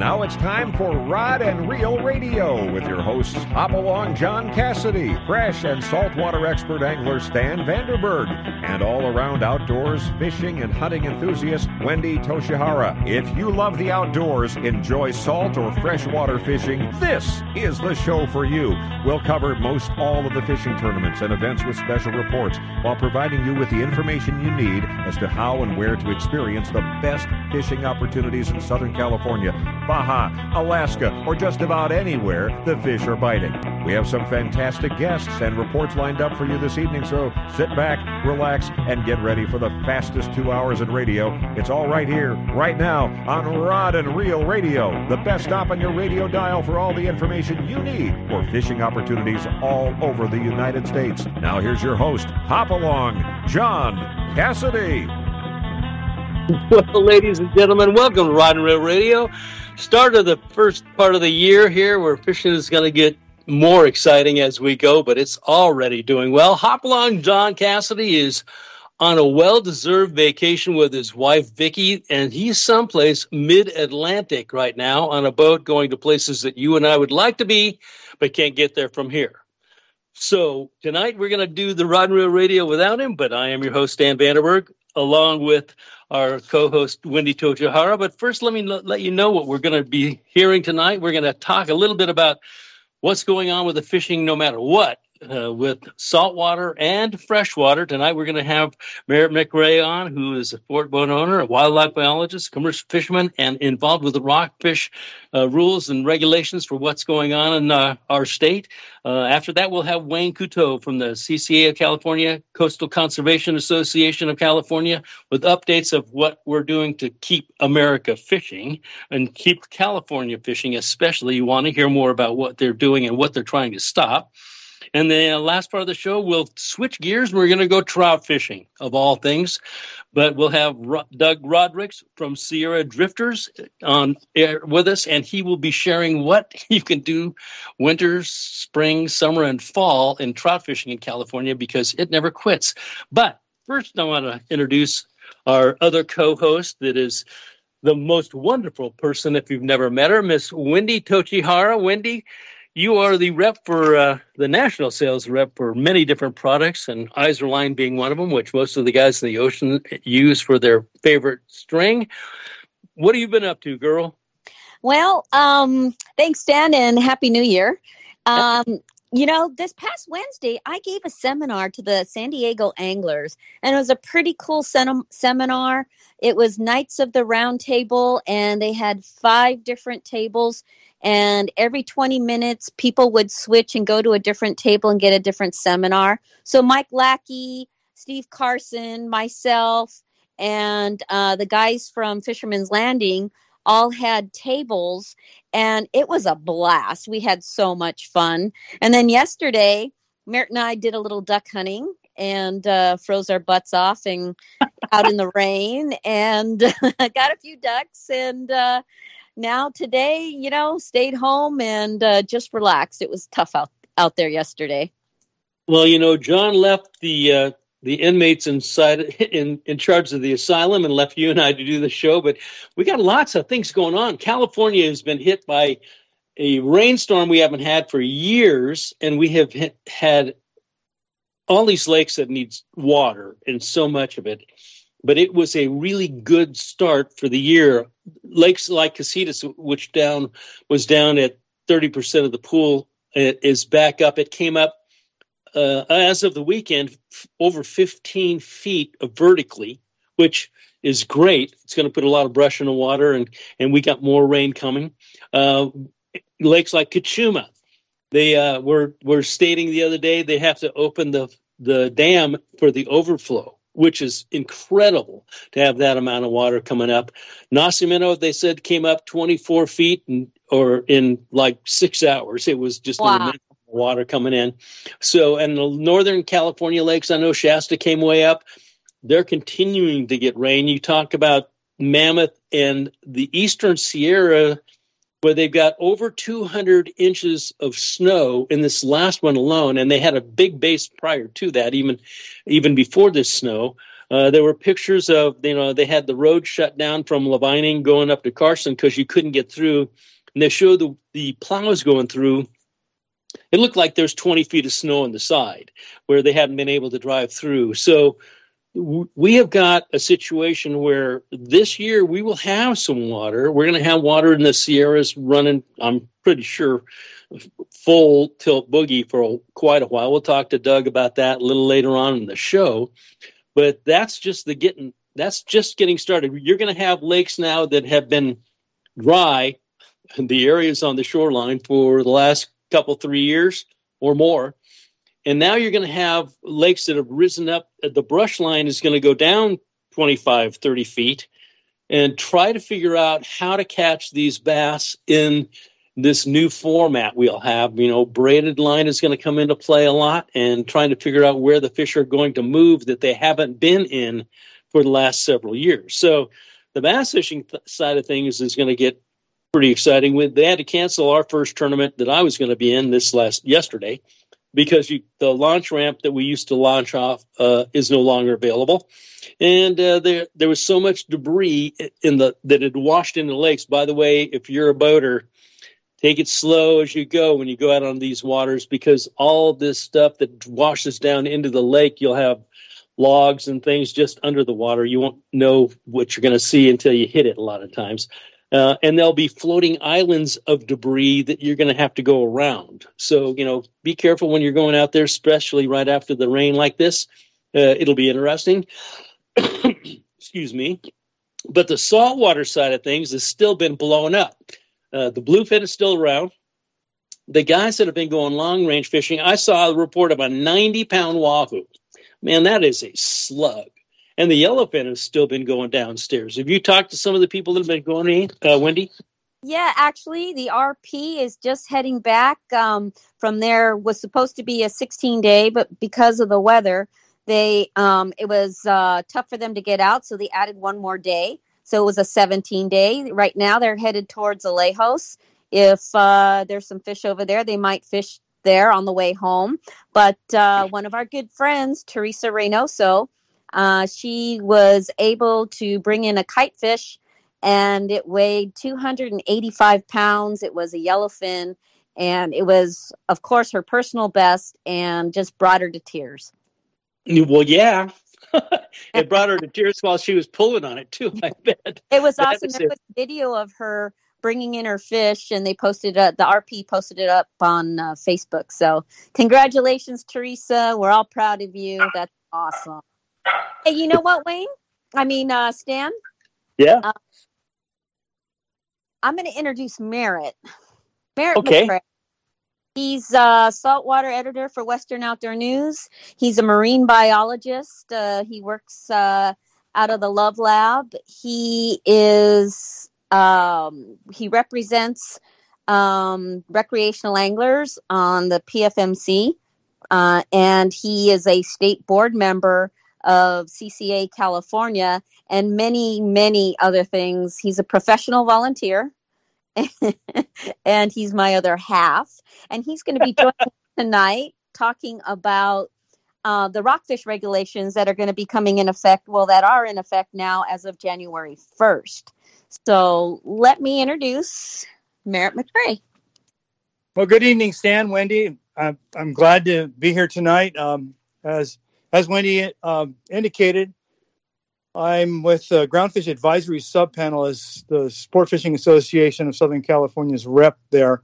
now it's time for Rod and Reel Radio with your hosts, Hopalong John Cassidy, fresh and saltwater expert angler Stan Vanderberg, and all-around outdoors fishing and hunting enthusiast Wendy Tochihara. If you love the outdoors, enjoy salt or freshwater fishing, this is the show for you. We'll cover most all of the fishing tournaments and events with special reports, while providing you with the information you need as to how and where to experience the best fishing opportunities in Southern California, Baja, Alaska, or just about anywhere the fish are biting. We have some fantastic guests and reports lined up for you this evening, so sit back, relax, and get ready for the fastest 2 hours in radio. It's all right here, right now, on Rod and Reel Radio, the best stop on your radio dial for all the information you need for fishing opportunities all over the United States. Now here's your host, Hopalong John Cassidy. Well, ladies and gentlemen, welcome to Rod and Reel Radio. Start of the first part of the year here, where fishing is going to get more exciting as we go, but it's already doing well. Hopalong John Cassidy is on a well-deserved vacation with his wife, Vicki, and he's someplace mid-Atlantic right now on a boat going to places that you and I would like to be, but can't get there from here. So tonight we're going to do the Rod and Reel Radio without him, but I am your host, Stan Vanderberg, along with our co-host, Wendy Tochihara. But first, let me let you know what we're going to be hearing tonight. We're going to talk a little bit about what's going on with the fishing no matter what, with saltwater and freshwater. Tonight, we're going to have Merritt McCrea on, who is a Fort Boat owner, a wildlife biologist, commercial fisherman, and involved with the rockfish rules and regulations for what's going on in our state. After that, we'll have Wayne Kotteau from the CCA of California, Coastal Conservation Association of California, with updates of what we're doing to keep America fishing and keep California fishing, especially. You want to hear more about what they're doing and what they're trying to stop. And the last part of the show, we'll switch gears. We're going to go trout fishing, of all things. But we'll have Doug Rodericks from Sierra Drifters on air with us, and he will be sharing what you can do winter, spring, summer, and fall in trout fishing in California, because it never quits. But first, I want to introduce our other co-host that is the most wonderful person, if you've never met her, Miss Wendy Tochihara. Wendy, you are the rep for the national sales rep for many different products, and Izorline being one of them, which most of the guys in the ocean use for their favorite string. What have you been up to, girl? Well, thanks, Dan, and Happy New Year. You know, this past Wednesday, I gave a seminar to the San Diego anglers, and it was a pretty cool seminar. It was Knights of the Round Table, and they had 5 different tables. And every 20 minutes, people would switch and go to a different table and get a different seminar. So Mike Lackey, Steve Carson, myself, and the guys from Fisherman's Landing all had tables. And it was a blast. We had so much fun. And then yesterday, Merritt and I did a little duck hunting and froze our butts off and out in the rain. And got a few ducks and... now today, you know, stayed home and just relaxed. It was tough out there yesterday. Well, you know, John left the inmates in charge of the asylum and left you and I to do the show. But we got lots of things going on. California has been hit by a rainstorm we haven't had for years, and we have had all these lakes that needs water and so much of it. But it was a really good start for the year. Lakes like Casitas, which was down at 30% of the pool, is back up. It came up, as of the weekend, over 15 feet vertically, which is great. It's going to put a lot of brush in the water, and we got more rain coming. Lakes like Kachuma, they were stating the other day they have to open the dam for the overflow, which is incredible to have that amount of water coming up. Nacimiento, they said, came up 24 feet in like 6 hours. It was just wow. An amount of water coming in. So, and the Northern California lakes, I know Shasta came way up. They're continuing to get rain. You talk about Mammoth and the Eastern Sierra, where they've got over 200 inches of snow in this last one alone, and they had a big base prior to that, even before this snow. There were pictures of, you know, they had the road shut down from Levining going up to Carson because you couldn't get through. And they showed the plows going through. It looked like there's 20 feet of snow on the side where they hadn't been able to drive through. So we have got a situation where this year we will have some water. We're going to have water in the Sierras running, I'm pretty sure, full tilt boogie for quite a while. We'll talk to Doug about that a little later on in the show. But that's just getting started. You're going to have lakes now that have been dry, the areas on the shoreline, for the last couple, 3 years or more. And now you're going to have lakes that have risen up. The brush line is going to go down 25, 30 feet and try to figure out how to catch these bass in this new format we'll have. You know, braided line is going to come into play a lot, and trying to figure out where the fish are going to move that they haven't been in for the last several years. So the bass fishing side of things is going to get pretty exciting. They had to cancel our first tournament that I was going to be in yesterday. Because the launch ramp that we used to launch off is no longer available. And there was so much debris that had washed into lakes. By the way, if you're a boater, take it slow as you go when you go out on these waters, because all this stuff that washes down into the lake, you'll have logs and things just under the water. You won't know what you're going to see until you hit it a lot of times. And there'll be floating islands of debris that you're going to have to go around. So, you know, be careful when you're going out there, especially right after the rain like this. It'll be interesting. Excuse me. But the saltwater side of things has still been blown up. The bluefin is still around. The guys that have been going long-range fishing, I saw a report of a 90-pound wahoo. Man, that is a slug. And the yellowfin has still been going downstairs. Have you talked to some of the people that have been going in, Wendy? Yeah, actually, the RP is just heading back from there. Was supposed to be a 16-day, but because of the weather, it was tough for them to get out, so they added one more day. So it was a 17-day. Right now, they're headed towards Alejos. If there's some fish over there, they might fish there on the way home. But one of our good friends, Teresa Reynoso, she was able to bring in a kitefish, and it weighed 285 pounds. It was a yellowfin, and it was, of course, her personal best, and just brought her to tears. Well, yeah. It brought her to tears while she was pulling on it, too, I bet. It was awesome. There was a video of her bringing in her fish, and they posted the RP posted it up on Facebook. So congratulations, Teresa. We're all proud of you. That's awesome. Hey, you know what, Wayne? I mean, Stan? Yeah? I'm going to introduce Merritt. Merritt McCrea. He's a saltwater editor for Western Outdoor News. He's a marine biologist. He works out of the Love Lab. He is he represents recreational anglers on the PFMC, and he is a state board member of CCA California, and many, many other things. He's a professional volunteer, and he's my other half. And he's going to be joining us tonight talking about the rockfish regulations that are going to be coming in effect, well, that are in effect now as of January 1st. So let me introduce Merritt McCrea. Well, good evening, Stan, Wendy. I'm glad to be here tonight. As Wendy indicated, I'm with the Groundfish Advisory Subpanel as the Sport Fishing Association of Southern California's rep there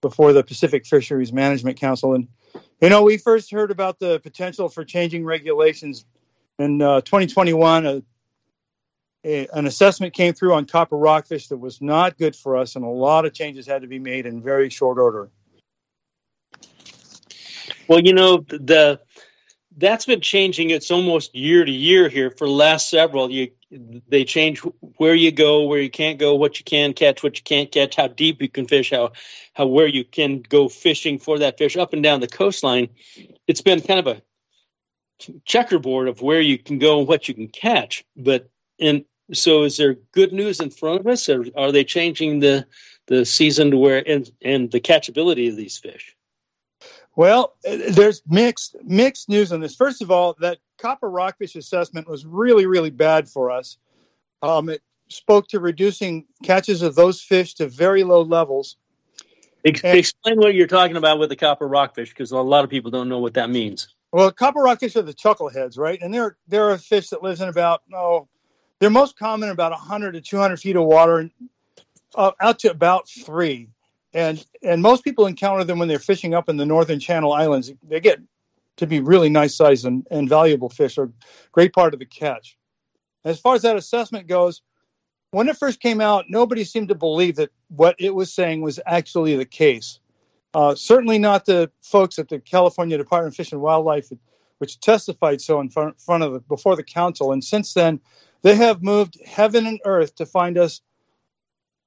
before the Pacific Fisheries Management Council. And, you know, we first heard about the potential for changing regulations in 2021. An assessment came through on copper rockfish that was not good for us, and a lot of changes had to be made in very short order. Well, you know, that's been changing. It's almost year to year here for the last several. They change where you go, where you can't go, what you can catch, what you can't catch, how deep you can fish, how where you can go fishing for that fish up and down the coastline. It's been kind of a checkerboard of where you can go and what you can catch. But and so, is there good news in front of us, or are they changing the season to where and the catchability of these fish? Well, there's mixed news on this. First of all, that copper rockfish assessment was really, really bad for us. It spoke to reducing catches of those fish to very low levels. Explain what you're talking about with the copper rockfish, because a lot of people don't know what that means. Well, copper rockfish are the chuckleheads, right? And they're a fish that lives in about, they're most common about 100 to 200 feet of water, and out to about 3. And most people encounter them when they're fishing up in the northern Channel Islands. They get to be really nice sized and valuable fish, are a great part of the catch. As far as that assessment goes, when it first came out, nobody seemed to believe that what it was saying was actually the case. Certainly not the folks at the California Department of Fish and Wildlife, which testified so in front of before the council. And since then, they have moved heaven and earth to find us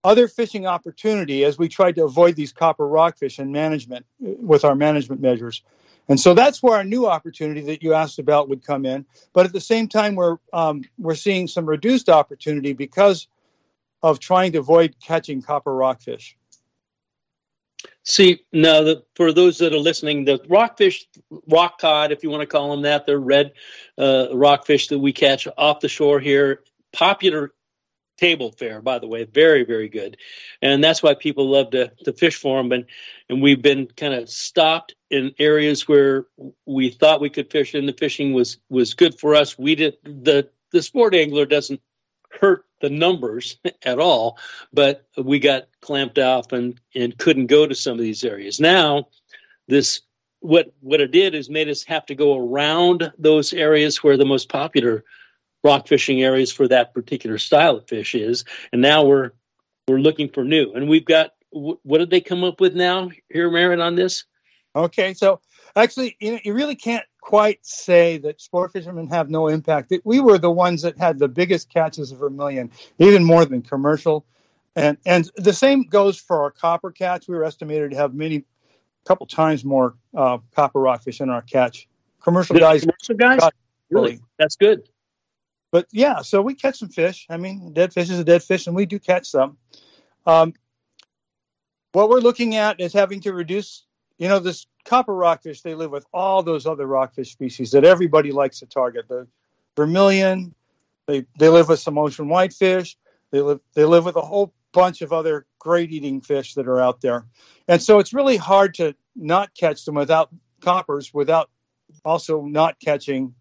other fishing opportunity as we tried to avoid these copper rockfish and management with our management measures. And so that's where our new opportunity that you asked about would come in. But at the same time, we're seeing some reduced opportunity because of trying to avoid catching copper rockfish. See, now, for those that are listening, the rockfish, rock cod, if you want to call them that, they're red rockfish that we catch off the shore here. Popular table fare, by the way, very, very good. And that's why people love to fish for them. And we've been kind of stopped in areas where we thought we could fish, and the fishing was good for us. We did the sport angler doesn't hurt the numbers at all, but we got clamped off and couldn't go to some of these areas. Now, this what it did is made us have to go around those areas where the most popular rock fishing areas for that particular style of fish is, and now we're looking for new. And we've got what did they come up with now here, Merritt, on this? Okay, so actually, you really can't quite say that sport fishermen have no impact. We were the ones that had the biggest catches of vermilion, even more than commercial. And the same goes for our copper catch. We were estimated to have a couple times more copper rockfish in our catch. Commercial guys? Really? That's good. But yeah, so we catch some fish. I mean, dead fish is a dead fish, and we do catch some. What we're looking at is having to reduce, this copper rockfish. They live with all those other rockfish species that everybody likes to target. The vermilion, they live with some ocean whitefish. They live with a whole bunch of other great-eating fish that are out there. And so it's really hard to not catch them without coppers, without also not catching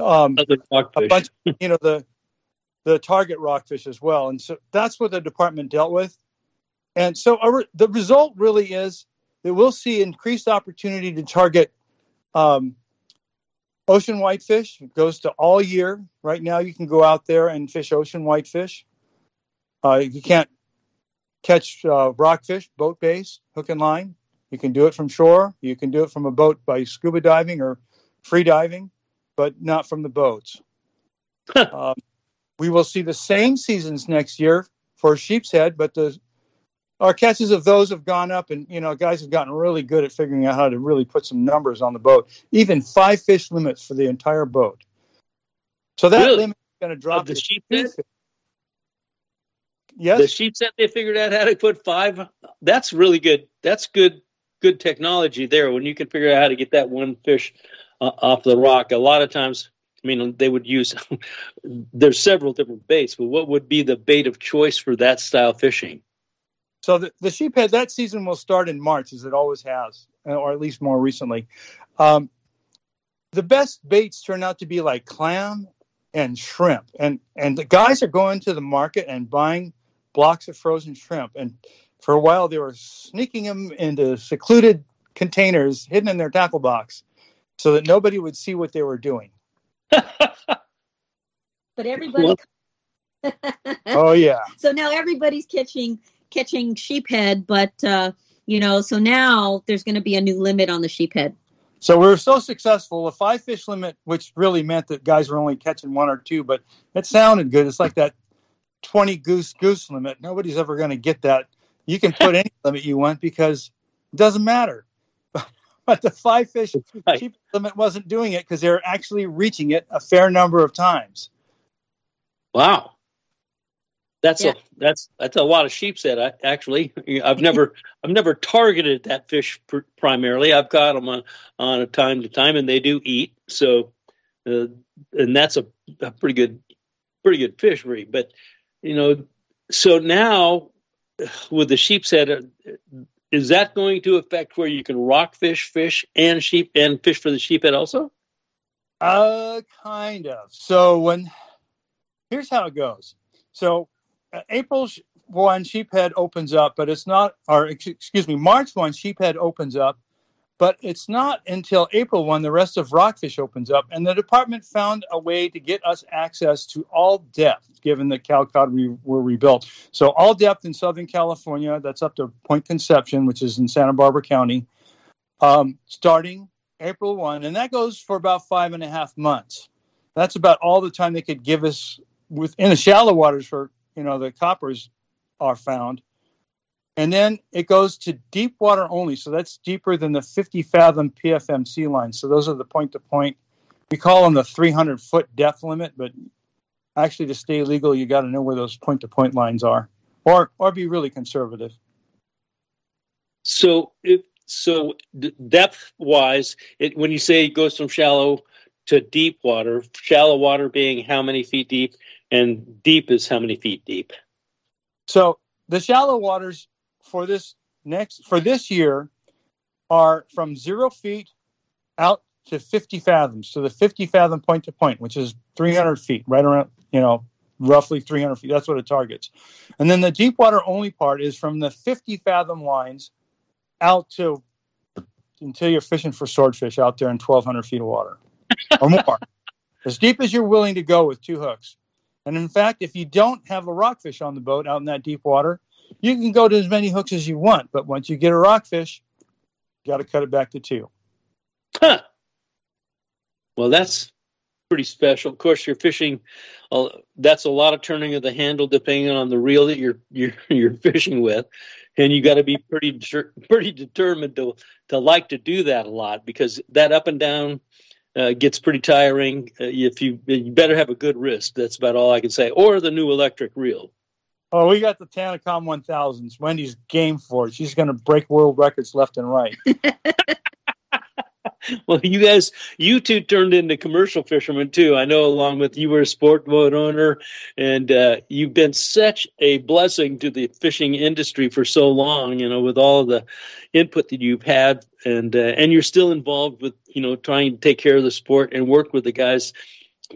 other rockfish. A bunch of, the target rockfish as well. And so that's what the department dealt with. And so the result really is that we'll see increased opportunity to target ocean whitefish. It goes to all year. Right now you can go out there and fish ocean whitefish. You can't catch rockfish, boat base, hook and line. You can do it from shore. You can do it from a boat by scuba diving or free diving, but not from the boats. We will see the same seasons next year for sheep's head, but our catches of those have gone up, and guys have gotten really good at figuring out how to really put some numbers on the boat. Even 5 fish limits for the entire boat. So that limit is going to drop. Of the sheep's head? Yes. The sheep's head, they figured out how to put 5. That's really good. That's good technology there when you can figure out how to get that one fish off the rock. A lot of times, they would use there's several different baits, but what would be the bait of choice for that style fishing? So the sheephead, that season will start in March, as it always has, or at least more recently. The best baits turn out to be like clam and shrimp. And the guys are going to the market and buying blocks of frozen shrimp. And for a while, they were sneaking them into secluded containers hidden in their tackle box so that nobody would see what they were doing. But everybody... Oh, yeah. So now everybody's catching sheephead, but so now there's going to be a new limit on the sheephead. So we were so successful, a 5 fish limit, which really meant that guys were only catching 1 or 2, but it sounded good. It's like that 20 goose limit. Nobody's ever going to get that. You can put any limit you want because it doesn't matter. But the 5 fish sheephead limit wasn't doing it because they were actually reaching it a fair number of times. Wow. That's a lot of sheep's head. I've never targeted that fish primarily. I've got them on a time to time, and they do eat. So, and that's a pretty good fishery. But so now with the sheep's head, is that going to affect where you can rockfish fish and sheep and fish for the sheephead also? Kind of. So here's how it goes. So. April 1, sheephead opens up, but it's not, or excuse me, March 1, sheephead opens up, but it's not until April 1, the rest of rockfish opens up, and the department found a way to get us access to all depth, given that CalCod were rebuilt. So all depth in Southern California, that's up to Point Conception, which is in Santa Barbara County, starting April 1, and that goes for about 5.5 months. That's about all the time they could give us within the shallow waters for the coppers are found. And then it goes to deep water only. So that's deeper than the 50-fathom PFMC line. So those are the point-to-point. We call them the 300-foot depth limit, but actually to stay legal, you got to know where those point-to-point lines are or be really conservative. So depth-wise, when you say it goes from shallow to deep water, shallow water being how many feet deep? And deep is how many feet deep? So the shallow waters for this year are from 0 feet out to 50 fathoms. So the 50 fathom point to point, which is 300 feet, right around, roughly 300 feet. That's what it targets. And then the deep water only part is from the 50 fathom lines out to until you're fishing for swordfish out there in 1,200 feet of water or more, as deep as you're willing to go with two hooks. And in fact, if you don't have a rockfish on the boat out in that deep water, you can go to as many hooks as you want. But once you get a rockfish, you got to cut it back to two. Huh. Well, that's pretty special. Of course, you're fishing. That's a lot of turning of the handle, depending on the reel that you're fishing with, and you got to be pretty determined to like to do that a lot, because that up and down. Gets pretty tiring. If you better have a good wrist. That's about all I can say. Or the new electric reel. Oh, we got the Tanacom 1000s. Wendy's game for it. She's going to break world records left and right. Well, you two turned into commercial fishermen too. I know, along with you were a sport boat owner, and you've been such a blessing to the fishing industry for so long. With all the input that you've had, and you're still involved with trying to take care of the sport and work with the guys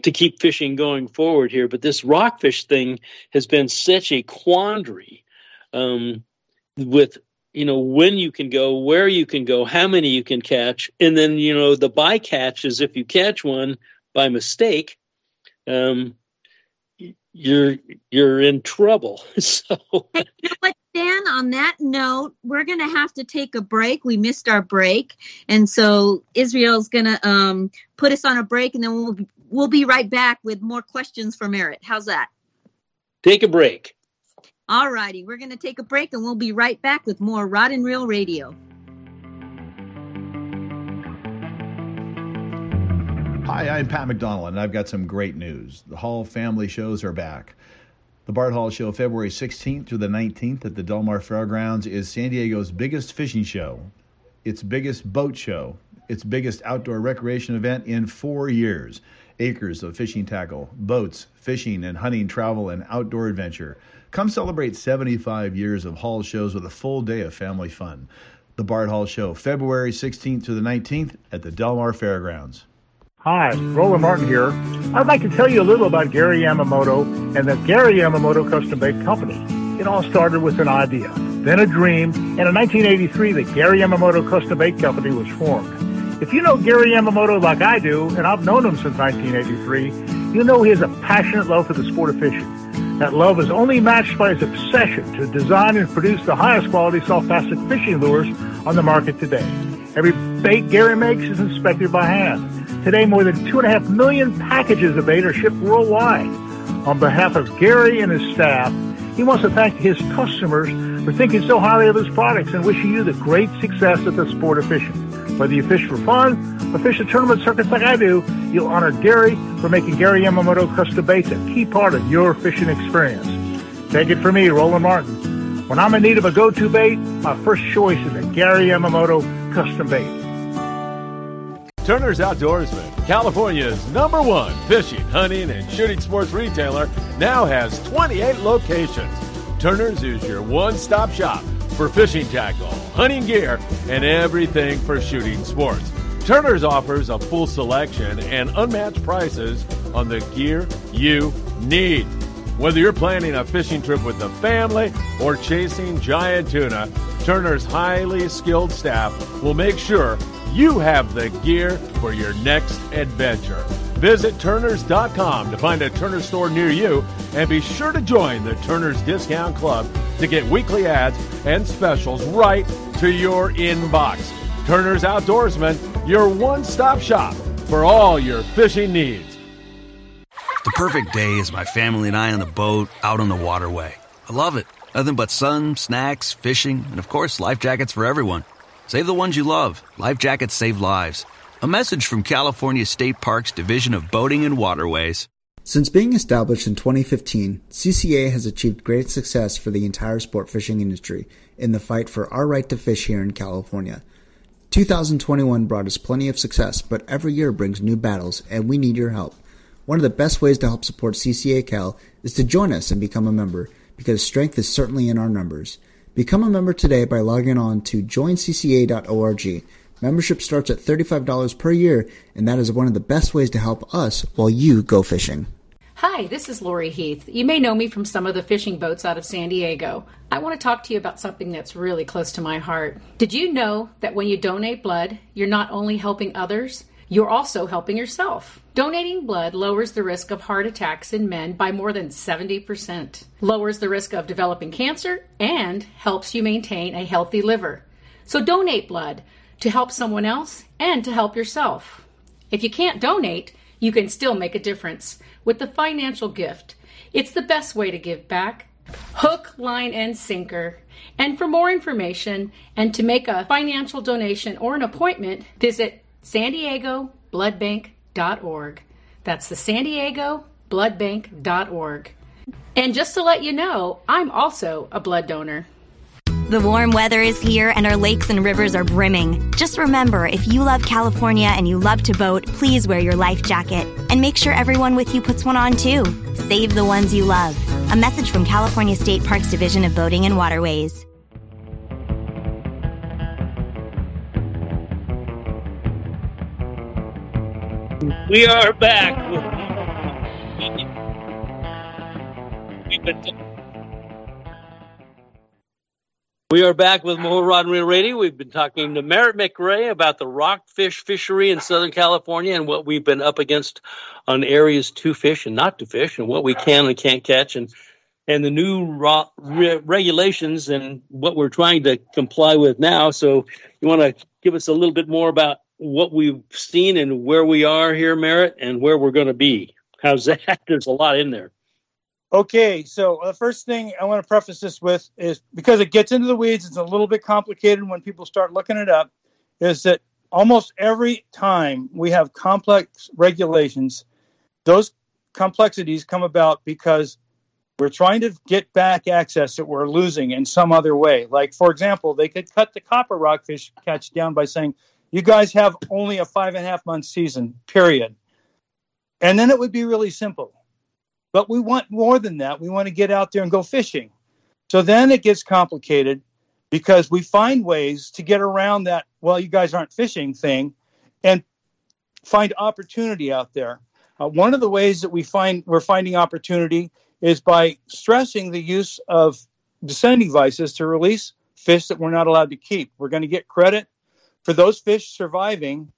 to keep fishing going forward here. But this rockfish thing has been such a quandary with. When you can go, where you can go, how many you can catch. And then, the bycatch is if you catch one by mistake, you're in trouble. So, hey, Stan, on that note, we're going to have to take a break. We missed our break. And so Israel's going to put us on a break, and then we'll be right back with more questions for Merritt. How's that? Take a break. All righty, we're going to take a break, and we'll be right back with more Rod and Reel Radio. Hi, I'm Pat McDonald, and I've got some great news. The Hall family shows are back. The Bart Hall Show, February 16th through the 19th at the Del Mar Fairgrounds, is San Diego's biggest fishing show, its biggest boat show, its biggest outdoor recreation event in 4 years. Acres of fishing tackle, boats, fishing and hunting, travel, and outdoor adventure. Come celebrate 75 years of Hall shows with a full day of family fun. The Bart Hall Show, February 16th through the 19th at the Del Mar Fairgrounds. Hi, Roland Martin here. I'd like to tell you a little about Gary Yamamoto and the Gary Yamamoto Custom Bait Company. It all started with an idea, then a dream, and in 1983, the Gary Yamamoto Custom Bait Company was formed. If you know Gary Yamamoto like I do, and I've known him since 1983, you know he has a passionate love for the sport of fishing. That love is only matched by his obsession to design and produce the highest quality soft plastic fishing lures on the market today. Every bait Gary makes is inspected by hand. Today, more than 2.5 million packages of bait are shipped worldwide. On behalf of Gary and his staff, he wants to thank his customers for thinking so highly of his products and wishing you the great success at the sport of fishing. Whether you fish for fun or fish a tournament circuits like I do, you'll honor Gary for making Gary Yamamoto Custom Baits a key part of your fishing experience. Take it from me, Roland Martin. When I'm in need of a go-to bait, my first choice is a Gary Yamamoto Custom Bait. Turner's Outdoorsman, California's #1 fishing, hunting, and shooting sports retailer, now has 28 locations. Turner's is your one-stop shop for fishing tackle, hunting gear, and everything for shooting sports. Turner's offers a full selection and unmatched prices on the gear you need. Whether you're planning a fishing trip with the family or chasing giant tuna, Turner's highly skilled staff will make sure you have the gear for your next adventure. Visit Turners.com to find a Turner store near you, and be sure to join the Turner's Discount Club to get weekly ads and specials right to your inbox. Turner's Outdoorsman, your one-stop shop for all your fishing needs. The perfect day is my family and I on the boat out on the waterway. I love it. Nothing but sun, snacks, fishing, and of course, life jackets for everyone. Save the ones you love. Life jackets save lives. A message from California State Parks Division of Boating and Waterways. Since being established in 2015, CCA has achieved great success for the entire sport fishing industry in the fight for our right to fish here in California. 2021 brought us plenty of success, but every year brings new battles, and we need your help. One of the best ways to help support CCA Cal is to join us and become a member, because strength is certainly in our numbers. Become a member today by logging on to joincca.org. Membership starts at $35 per year, and that is one of the best ways to help us while you go fishing. Hi, this is Lori Heath. You may know me from some of the fishing boats out of San Diego. I want to talk to you about something that's really close to my heart. Did you know that when you donate blood, you're not only helping others, you're also helping yourself? Donating blood lowers the risk of heart attacks in men by more than 70%, lowers the risk of developing cancer, and helps you maintain a healthy liver. So donate blood to help someone else and to help yourself. If you can't donate, you can still make a difference with the financial gift. It's the best way to give back. Hook, line, and sinker. And for more information and to make a financial donation or an appointment, visit SanDiegoBloodBank.org. That's the SanDiegoBloodBank.org. And just to let you know, I'm also a blood donor. The warm weather is here and our lakes and rivers are brimming. Just remember, if you love California and you love to boat, please wear your life jacket. And make sure everyone with you puts one on too. Save the ones you love. A message from California State Parks Division of Boating and Waterways. We are back. We are back with more Rod and Reel Radio. We've been talking to Merritt McCrea about the rockfish fishery in Southern California and what we've been up against on areas to fish and not to fish, and what we can and can't catch, and the new regulations and what we're trying to comply with now. So you want to give us a little bit more about what we've seen and where we are here, Merritt, and where we're going to be. How's that? There's a lot in there. Okay, so the first thing I want to preface this with is, because it gets into the weeds, it's a little bit complicated when people start looking it up, is that almost every time we have complex regulations, those complexities come about because we're trying to get back access that we're losing in some other way. Like, for example, they could cut the copper rockfish catch down by saying, you guys have only a 5.5-month season, period. And then it would be really simple. But we want more than that. We want to get out there and go fishing. So then it gets complicated because we find ways to get around that, well, you guys aren't fishing thing, and find opportunity out there. One of the ways that we're finding opportunity is by stressing the use of descending vices to release fish that we're not allowed to keep. We're going to get credit for those fish surviving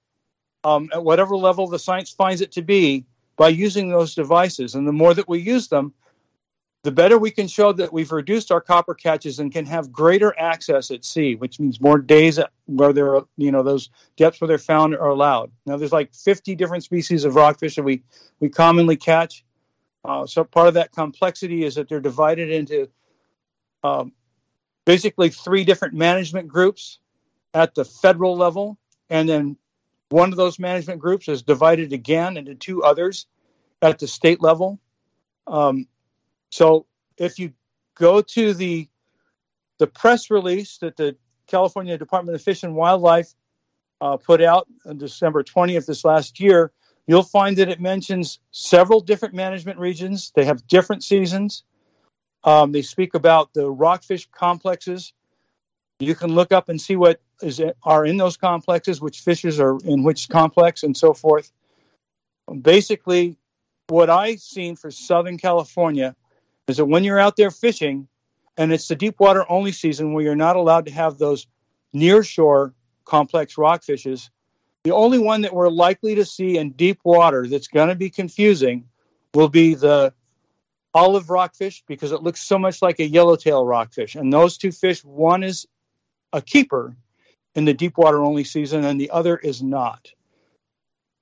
at whatever level the science finds it to be, by using those devices. And the more that we use them, the better we can show that we've reduced our copper catches and can have greater access at sea, which means more days where there are, those depths where they're found are allowed. Now, there's like 50 different species of rockfish that we commonly catch. So part of that complexity is that they're divided into basically 3 different management groups at the federal level. And then one of those management groups is divided again into 2 others at the state level. So if you go to the press release that the California Department of Fish and Wildlife put out on December 20th this last year, you'll find that it mentions several different management regions. They have different seasons. They speak about the rockfish complexes. You can look up and see what are in those complexes, which fishes are in which complex, and so forth. Basically, what I've seen for Southern California is that when you're out there fishing, and it's the deep water only season where you're not allowed to have those nearshore complex rockfishes, the only one that we're likely to see in deep water that's going to be confusing will be the olive rockfish, because it looks so much like a yellowtail rockfish. And those two fish, one is a keeper in the deep water only season and the other is not.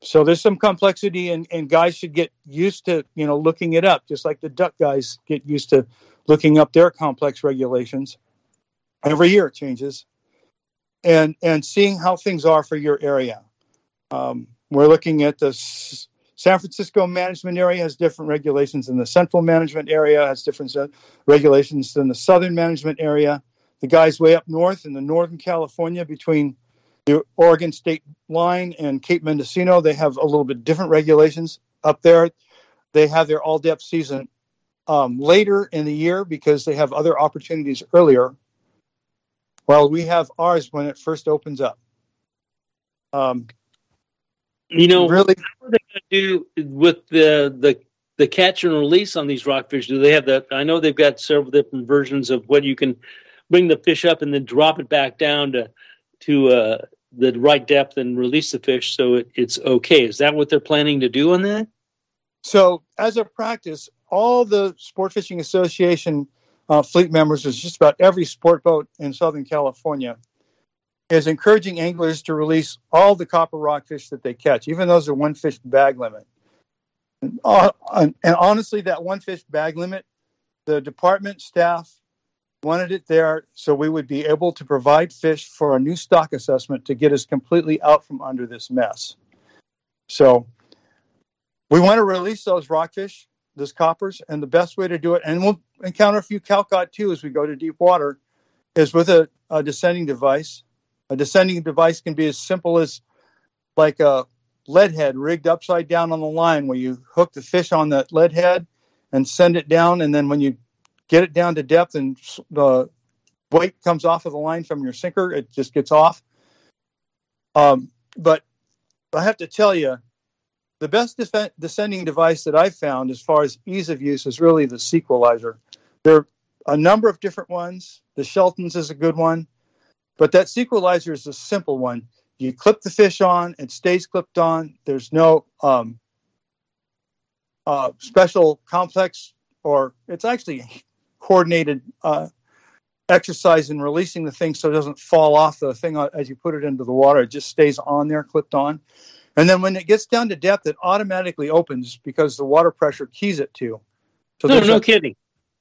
So there's some complexity, and guys should get used to, you know, looking it up, just like the duck guys get used to looking up their complex regulations. Every year it changes, and seeing how things are for your area. We're looking at the San Francisco management area has different regulations than the central management area, has different regulations than the southern management area. The guys way up north in the northern California between the Oregon state line and Cape Mendocino, they have a little bit different regulations up there. They have their all-depth season later in the year because they have other opportunities earlier. Well, we have ours when it first opens up. You know, really, what are they going to do with the catch and release on these rockfish? Do they have that? I know they've got several different versions of what you can bring the fish up and then drop it back down to the right depth and release the fish so it's okay. Is that what they're planning to do on that? So, as a practice, all the Sport Fishing Association fleet members, is just about every sport boat in Southern California, is encouraging anglers to release all the copper rockfish that they catch, even those are one fish bag limit. And honestly, that one fish bag limit, the department staff wanted it there so we would be able to provide fish for a new stock assessment to get us completely out from under this mess. So we want to release those rockfish, those coppers, and the best way to do it, and we'll encounter a few calcot too as we go to deep water, is with a descending device. A descending device can be as simple as like a lead head rigged upside down on the line, where you hook the fish on that lead head and send it down. And then when you get it down to depth and the weight comes off of the line from your sinker, it just gets off. But I have to tell you, the best descending device that I've found as far as ease of use is really the Seaqualizer. There are a number of different ones. The Shelton's is a good one. But that Seaqualizer is a simple one. You clip the fish on, it stays clipped on. There's no special complex, or it's actually coordinated exercise in releasing the thing so it doesn't fall off the thing as you put it into the water. It just stays on there, clipped on. And then when it gets down to depth, it automatically opens because the water pressure keys it to. So no kidding.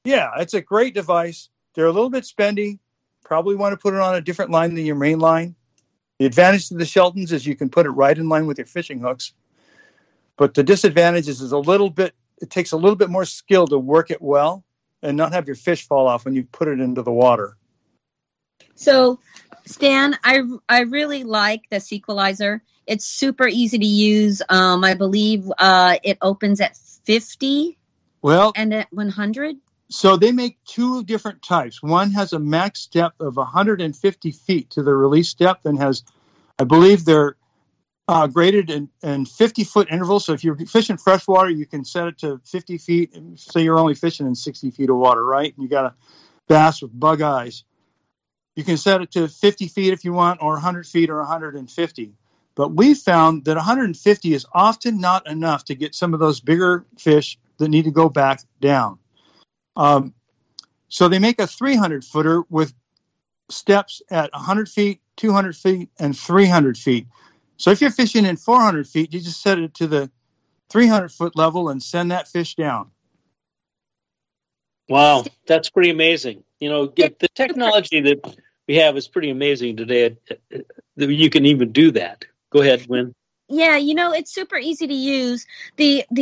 Yeah, it's a great device. They're a little bit spendy. Probably want to put it on a different line than your main line. The advantage to the Shelton's is you can put it right in line with your fishing hooks. But the disadvantage is it takes a little bit more skill to work it well and not have your fish fall off when you put it into the water. So, Stan, I really like the Seaqualizer. It's super easy to use. I believe it opens at 50 and at 100. So they make two different types. One has a max depth of 150 feet to the release depth and has, I believe they're graded in 50-foot intervals. So if you're fishing freshwater, you can set it to 50 feet. So you're only fishing in 60 feet of water, right? And you got a bass with bug eyes. You can set it to 50 feet if you want, or 100 feet or 150. But we found that 150 is often not enough to get some of those bigger fish that need to go back down. So they make a 300-footer with steps at 100 feet, 200 feet, and 300 feet. So if you're fishing in 400 feet, you just set it to the 300-foot level and send that fish down. Wow, that's pretty amazing. You know, the technology that we have is pretty amazing today. You can even do that. Go ahead, Wynn. Yeah, you know, it's super easy to use. The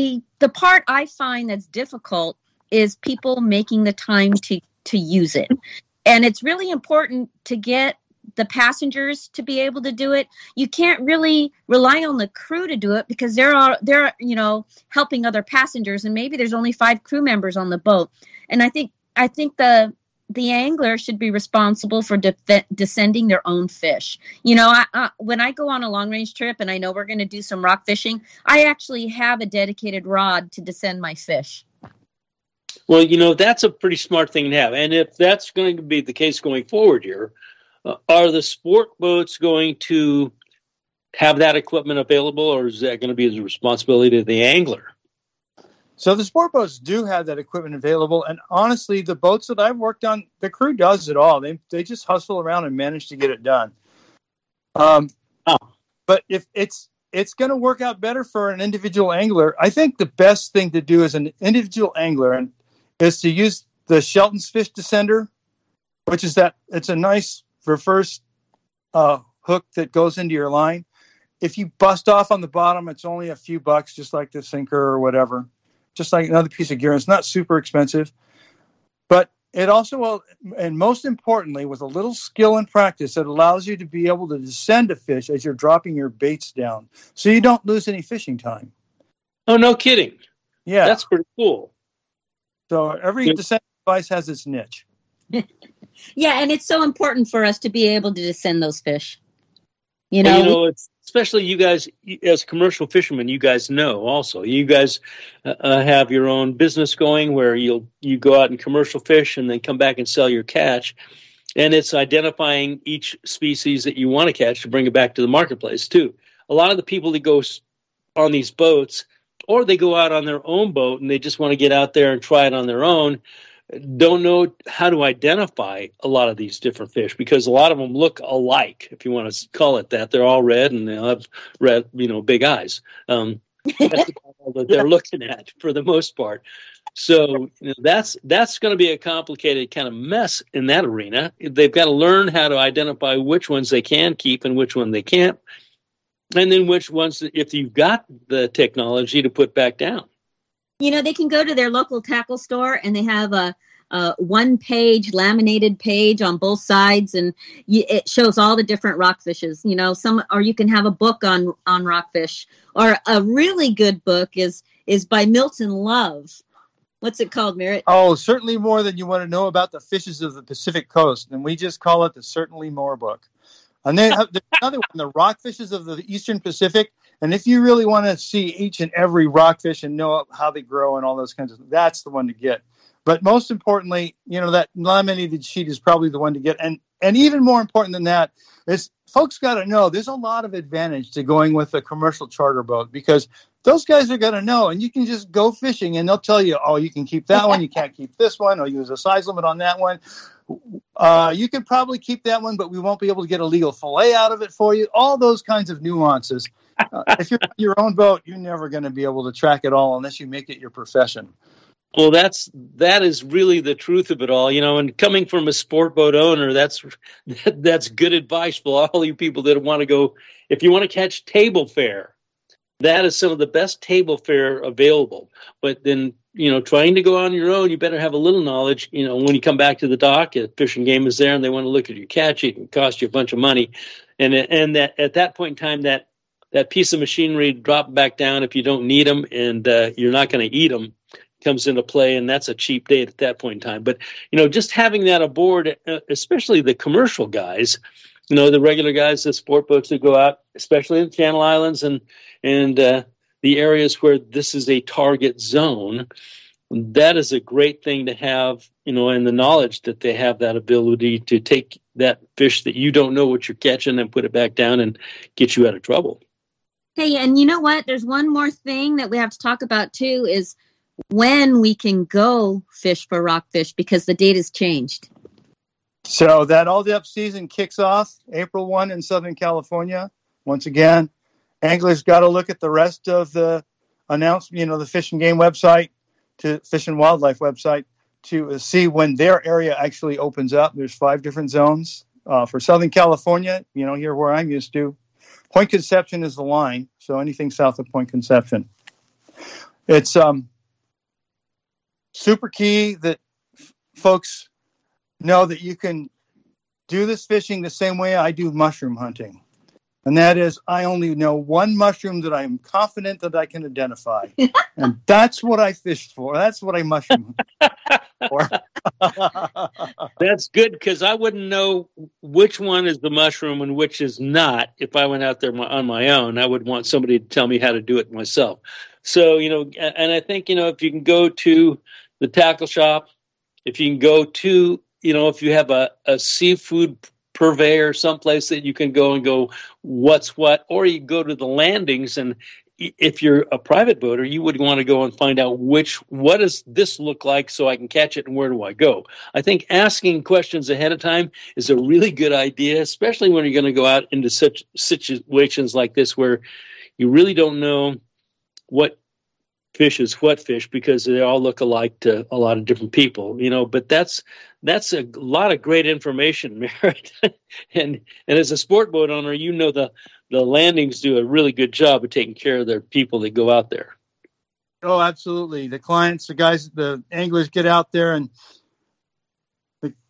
part I find that's difficult is people making the time to to use it. And it's really important to get the passengers to be able to do it. You can't really rely on the crew to do it because they're you know, helping other passengers, and maybe there's only 5 crew members on the boat. And I think the angler should be responsible for descending their own fish. You know, when I go on a long range trip and I know we're going to do some rock fishing, I actually have a dedicated rod to descend my fish. Well, you know, that's a pretty smart thing to have. And if that's going to be the case going forward here, are the sport boats going to have that equipment available, or is that going to be the responsibility of the angler? So the sport boats do have that equipment available, and honestly, the boats that I've worked on, the crew does it all. They just hustle around and manage to get it done. But if it's going to work out better for an individual angler, I think the best thing to do as an individual angler is to use the Shelton's fish descender, which is that it's a nice reverse hook that goes into your line. If you bust off on the bottom, it's only a few bucks, just like the sinker or whatever. Just like another piece of gear. It's not super expensive, but it also will, and most importantly, with a little skill and practice, it allows you to be able to descend a fish as you're dropping your baits down, so you don't lose any fishing time. Oh, no kidding. Yeah. That's pretty cool. So every descent device has its niche. Yeah, and it's so important for us to be able to descend those fish. You know, it's, especially you guys as commercial fishermen, you guys know also. You guys have your own business going where you go out and commercial fish and then come back and sell your catch. And it's identifying each species that you want to catch to bring it back to the marketplace too. A lot of the people that go on these boats, or they go out on their own boat and they just want to get out there and try it on their own, don't know how to identify a lot of these different fish, because a lot of them look alike, if you want to call it that. They're all red and they'll have red, you know, big eyes. That's all that they're looking at for the most part. So you know, that's going to be a complicated kind of mess in that arena. They've got to learn how to identify which ones they can keep and which one they can't. And then which ones, if you've got the technology, to put back down. You know, they can go to their local tackle store and they have a one-page laminated page on both sides, and it shows all the different rockfishes. You know, or you can have a book on rockfish, or a really good book is by Milton Love. What's it called, Merritt? Oh, Certainly More Than You Want to Know About the Fishes of the Pacific Coast, and we just call it the Certainly More book. And then there's another one, the Rockfishes of the Eastern Pacific. And if you really want to see each and every rockfish and know how they grow and all those kinds of things, that's the one to get. But most importantly, you know, that laminated sheet is probably the one to get. And even more important than that is folks got to know there's a lot of advantage to going with a commercial charter boat, because those guys are going to know, and you can just go fishing and they'll tell you, oh, you can keep that one, you can't keep this one, or use a size limit on that one. You could probably keep that one, but we won't be able to get a legal fillet out of it for you. All those kinds of nuances. If you're on your own boat, you're never going to be able to track it all unless you make it your profession. Well, that is really the truth of it all, you know. And coming from a sport boat owner, that's good advice for all you people that want to go. If you want to catch table fare, that is some of the best table fare available. But then, you know, trying to go on your own, you better have a little knowledge. You know, when you come back to the dock, a fishing game is there, and they want to look at your catch. It can cost you a bunch of money, and that at that point in time, that piece of machinery dropped back down if you don't need them, and you're not going to eat them, comes into play, and that's a cheap date at that point in time. But, you know, just having that aboard, especially the commercial guys, you know, the regular guys, the sport boats that go out, especially in Channel Islands and the areas where this is a target zone, that is a great thing to have, you know, and the knowledge that they have that ability to take that fish that you don't know what you're catching and put it back down and get you out of trouble. Hey, and you know what? There's one more thing that we have to talk about, too, is when we can go fish for rockfish, because the date has changed. So that all-depth season kicks off April 1 in Southern California. Once again, anglers got to look at the rest of the announcement, you know, the Fish and Game website, to Fish and Wildlife website, to see when their area actually opens up. There's 5 different zones. For Southern California, you know, here where I'm used to, Point Conception is the line, so anything south of Point Conception. It's super key that folks know that you can do this fishing the same way I do mushroom hunting. And that is, I only know one mushroom that I'm confident that I can identify. And that's what I fished for. That's what I mushroom for. That's good, because I wouldn't know which one is the mushroom and which is not if I went out there on my own. I would want somebody to tell me how to do it myself. So, you know, and I think, you know, if you can go to the tackle shop, if you can go to, you know, if you have a seafood purveyor, someplace that you can go and go, what's what, or you go to the landings. And if you're a private boater, you would want to go and find out what does this look like so I can catch it, and where do I go? I think asking questions ahead of time is a really good idea, especially when you're going to go out into such situations like this where you really don't know what fish is what fish, because they all look alike to a lot of different people, you know. But that's a lot of great information, Merritt. and as a sport boat owner, you know, the landings do a really good job of taking care of their people that go out there. Oh, absolutely. The clients, the guys, the anglers get out there, and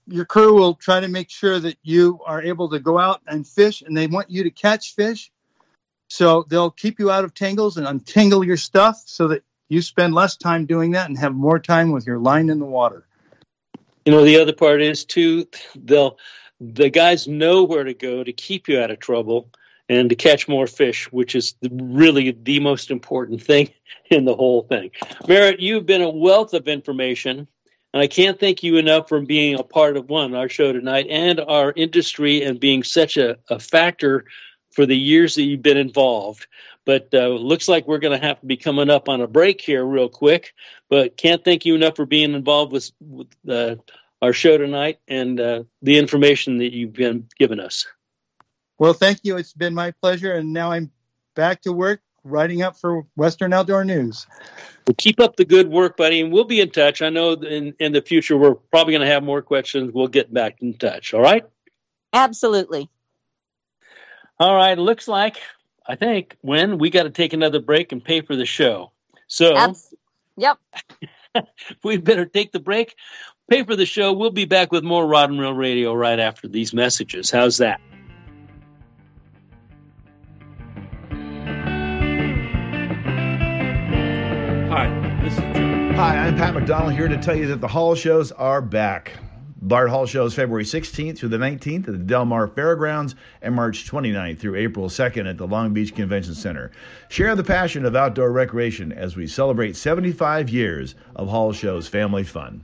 your crew will try to make sure that you are able to go out and fish, and they want you to catch fish. So they'll keep you out of tangles and untangle your stuff so that you spend less time doing that and have more time with your line in the water. You know, the other part is, too, the guys know where to go to keep you out of trouble and to catch more fish, which is really the most important thing in the whole thing. Merritt, you've been a wealth of information, and I can't thank you enough for being a part of, one, our show tonight and our industry, and being such a factor for the years that you've been involved. But looks like we're going to have to be coming up on a break here real quick. But can't thank you enough for being involved with our show tonight and the information that you've been giving us. Well, thank you. It's been my pleasure. And now I'm back to work writing up for Western Outdoor News. Well, keep up the good work, buddy, and we'll be in touch. I know in the future we're probably going to have more questions. We'll get back in touch. All right? Absolutely. All right. Looks like, I think, when we got to take another break and pay for the show. So, yep. We better take the break, pay for the show. We'll be back with more Rod and Reel Radio right after these messages. How's that? Hi, this is John. Hi, I'm Pat McDonald, here to tell you that the Hall shows are back. Bart Hall Show is February 16th through the 19th at the Del Mar Fairgrounds, and March 29th through April 2nd at the Long Beach Convention Center. Share the passion of outdoor recreation as we celebrate 75 years of Hall Show's family fun.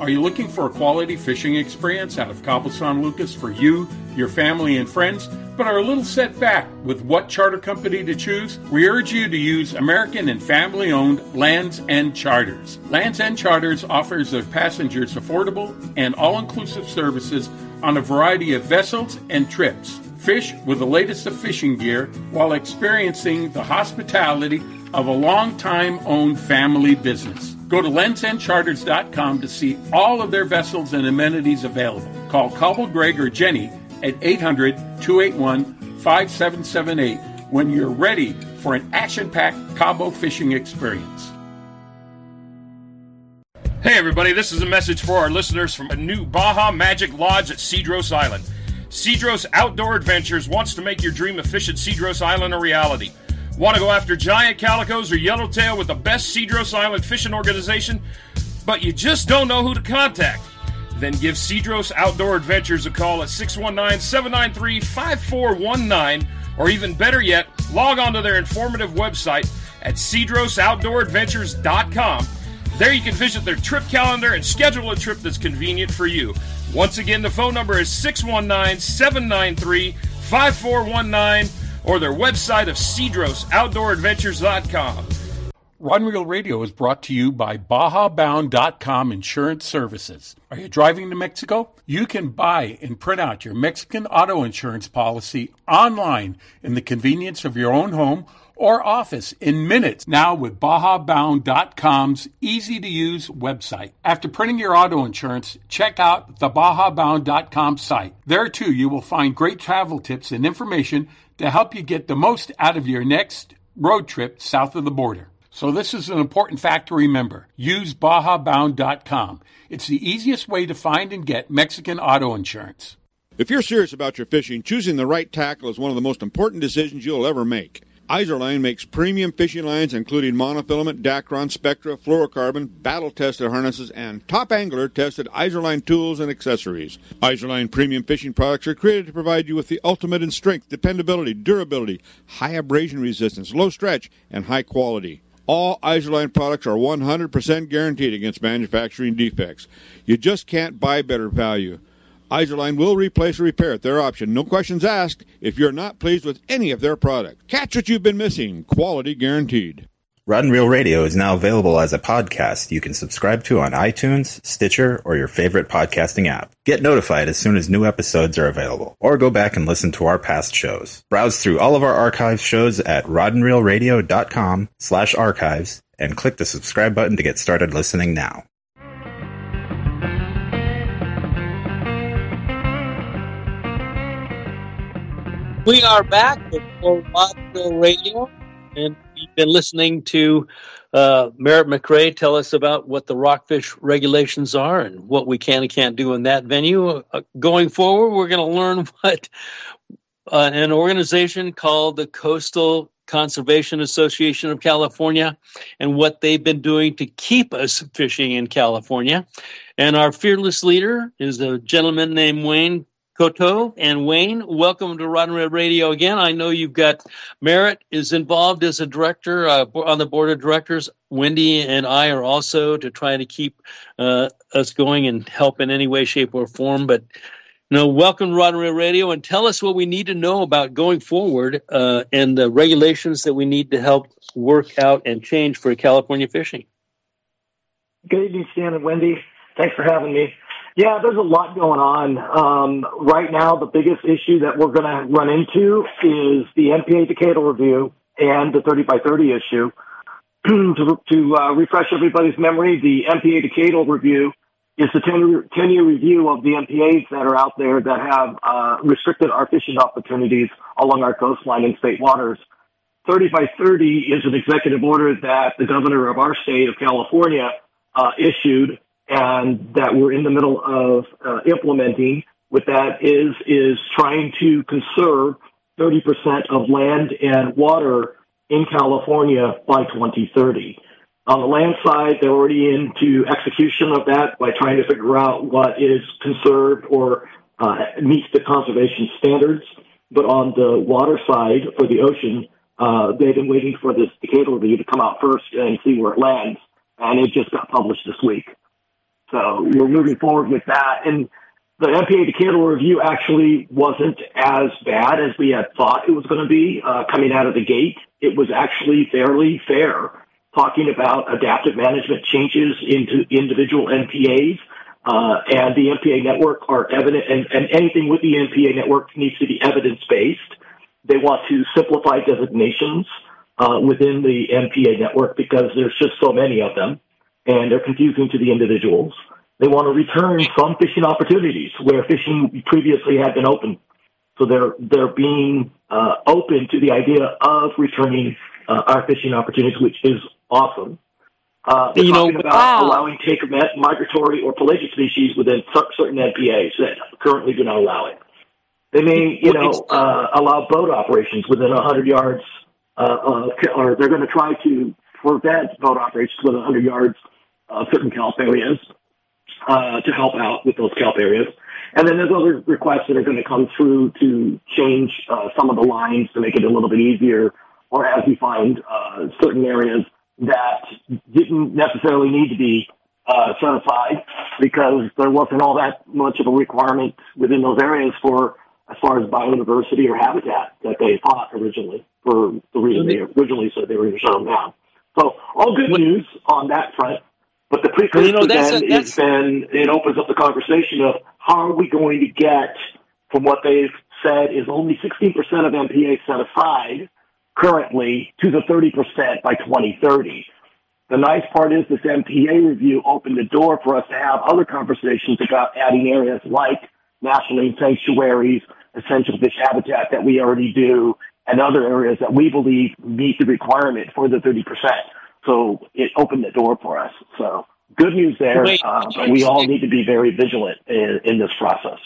Are you looking for a quality fishing experience out of Cabo San Lucas for you, your family, and friends, but are a little set back with what charter company to choose? We urge you to use American and family-owned Lands End Charters. Lands End Charters offers their passengers affordable and all-inclusive services on a variety of vessels and trips. Fish with the latest of fishing gear while experiencing the hospitality of a long-time-owned family business. Go to LandsEndCharters.com to see all of their vessels and amenities available. Call Cobble, Greg, or Jenny at 800-281-5778 when you're ready for an action-packed Cabo fishing experience. Hey, everybody. This is a message for our listeners from a new Baja Magic Lodge at Cedros Island. Cedros Outdoor Adventures wants to make your dream of fish at Cedros Island a reality. Want to go after giant calicos or yellowtail with the best Cedros Island fishing organization, but you just don't know who to contact? Then give Cedros Outdoor Adventures a call at 619-793-5419, or even better yet, log on to their informative website at CedrosOutdoorAdventures.com. There you can visit their trip calendar and schedule a trip that's convenient for you. Once again, the phone number is 619-793-5419 or their website of CedrosOutdoorAdventures.com. Rod and Reel Radio is brought to you by BajaBound.com Insurance Services. Are you driving to Mexico? You can buy and print out your Mexican auto insurance policy online in the convenience of your own home or office in minutes now with BajaBound.com's easy-to-use website. After printing your auto insurance, check out the BajaBound.com site. There, too, you will find great travel tips and information to help you get the most out of your next road trip south of the border. So this is an important fact to remember. Use BajaBound.com. It's the easiest way to find and get Mexican auto insurance. If you're serious about your fishing, choosing the right tackle is one of the most important decisions you'll ever make. Izorline makes premium fishing lines including monofilament, Dacron, Spectra, fluorocarbon, battle-tested harnesses, and top angler-tested Izorline tools and accessories. Izorline premium fishing products are created to provide you with the ultimate in strength, dependability, durability, high abrasion resistance, low stretch, and high quality. All Izorline products are 100% guaranteed against manufacturing defects. You just can't buy better value. Izorline will replace or repair at their option. No questions asked if you're not pleased with any of their products. Catch what you've been missing. Quality guaranteed. Rod and Reel Radio is now available as a podcast you can subscribe to on iTunes, Stitcher, or your favorite podcasting app. Get notified as soon as new episodes are available, or go back and listen to our past shows. Browse through all of our archive shows at rodandreelradio.com/archives and click the subscribe button to get started listening now. We are back with Rod and Reel Radio, and we've been listening to Merritt McCrea tell us about what the rockfish regulations are and what we can and can't do in that venue. Going forward, we're going to learn what an organization called the Coastal Conservation Association of California and what they've been doing to keep us fishing in California. And our fearless leader is a gentleman named Wayne Kotteau. And Wayne, welcome to Rod and Reel Radio again. I know you've got Merritt is involved as a director on the board of directors. Wendy and I are also to try to keep us going and help in any way, shape, or form. But you know, welcome to Rod and Reel Radio, and tell us what we need to know about going forward and the regulations that we need to help work out and change for California fishing. Good evening, Stan and Wendy. Thanks for having me. Yeah, there's a lot going on. Right now, the biggest issue that we're going to run into is the MPA Decadal Review and the 30 by 30 issue. To refresh everybody's memory, the MPA Decadal Review is the 10-year review of the MPAs that are out there that have restricted our fishing opportunities along our coastline and state waters. 30 by 30 is an executive order that the governor of our state of California issued, and that we're in the middle of implementing. What that is trying to conserve 30% of land and water in California by 2030. On the land side, they're already into execution of that by trying to figure out what is conserved or meets the conservation standards. But on the water side, for the ocean, they've been waiting for this decadal review to come out first and see where it lands, and it just got published this week. So we're moving forward with that. And the MPA Decadal Review actually wasn't as bad as we had thought it was going to be coming out of the gate. It was actually fairly fair, talking about adaptive management changes into individual MPAs. And the MPA network are evident, and anything with the MPA network needs to be evidence-based. They want to simplify designations within the MPA network because there's just so many of them, and they're confusing to the individuals. They want to return some fishing opportunities where fishing previously had been open. So they're being open to the idea of returning our fishing opportunities, which is awesome. They're talking about allowing take of migratory or pelagic species within certain MPAs that currently do not allow it. They may, allow boat operations within 100 yards, or they're going to try to prevent boat operations within 100 yards of certain kelp areas to help out with those kelp areas. And then there's other requests that are going to come through to change some of the lines to make it a little bit easier or as we find certain areas that didn't necessarily need to be certified because there wasn't all that much of a requirement within those areas for as far as biodiversity or habitat that they thought originally for the reason they originally said they were going to shut them down. So all good news on that front. But the precursor then has been, it opens up the conversation of how are we going to get from what they've said is only 16% of MPA set aside currently to the 30% by 2030. The nice part is this MPA review opened the door for us to have other conversations about adding areas like national sanctuaries, essential fish habitat that we already do, and other areas that we believe meet the requirement for the 30%. So it opened the door for us. So good news there. Wayne, but we all need to be very vigilant in this process.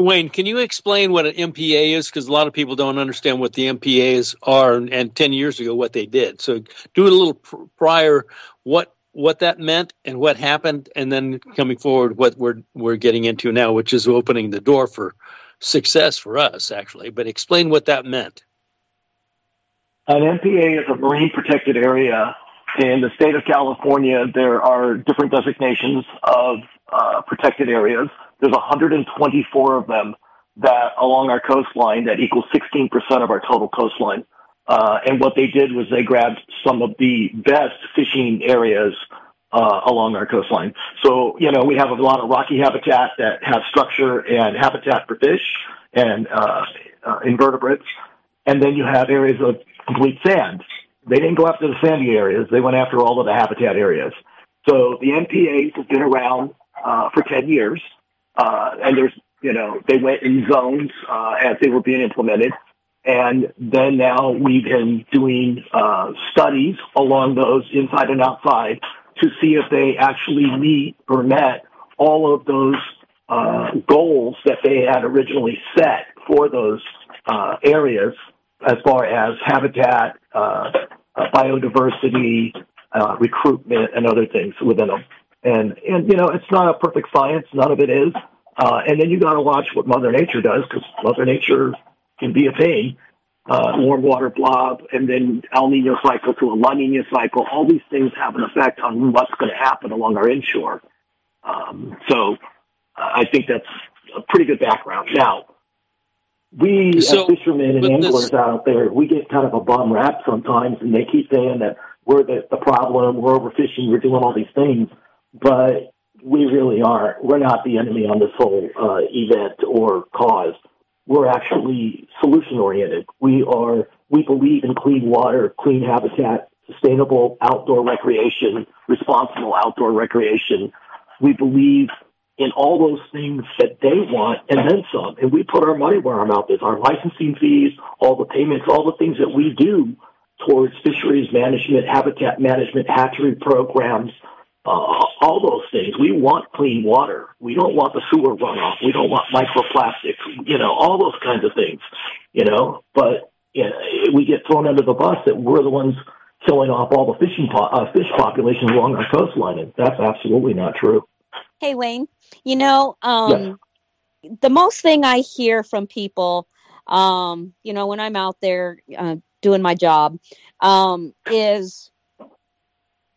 Wayne, can you explain what an MPA is? Because a lot of people don't understand what the MPAs are and 10 years ago what they did. So do a little prior what that meant and what happened, and then coming forward what we're getting into now, which is opening the door for success for us, actually. But explain what that meant. An MPA is a marine protected area. In the state of California, there are different designations of protected areas. There's 124 of them that along our coastline that equals 16% of our total coastline. And what they did was they grabbed some of the best fishing areas along our coastline. So, you know, we have a lot of rocky habitat that has structure and habitat for fish and invertebrates. And then you have areas of complete sand. They didn't go after the sandy areas. They went after all of the habitat areas. So the MPAs have been around for 10 years. And there's, you know, they went in zones as they were being implemented. And then now we've been doing studies along those inside and outside to see if they actually meet or met all of those goals that they had originally set for those areas as far as habitat, biodiversity, recruitment, and other things within them. And you know, it's not a perfect science. None of it is. And then you got to watch what Mother Nature does, because Mother Nature can be a pain. Warm water blob, and then El Nino cycle to a La Nina cycle. All these things have an effect on what's going to happen along our inshore. So I think that's a pretty good background. Now, we as fishermen and anglers out there, we get kind of a bum rap sometimes, and they keep saying that we're the problem, we're overfishing, we're doing all these things, but we really aren't. We're not the enemy on this whole event or cause. We're actually solution-oriented. We believe in clean water, clean habitat, sustainable outdoor recreation, responsible outdoor recreation. We believe in all those things that they want, and then some. And we put our money where our mouth is, our licensing fees, all the payments, all the things that we do towards fisheries management, habitat management, hatchery programs, all those things. We want clean water. We don't want the sewer runoff. We don't want microplastics, you know, all those kinds of things, you know. But you know, we get thrown under the bus that we're the ones killing off all the fishing fish populations along our coastline, and that's absolutely not true. Hey, Wayne. You know, the most thing I hear from people, you know, when I'm out there doing my job, is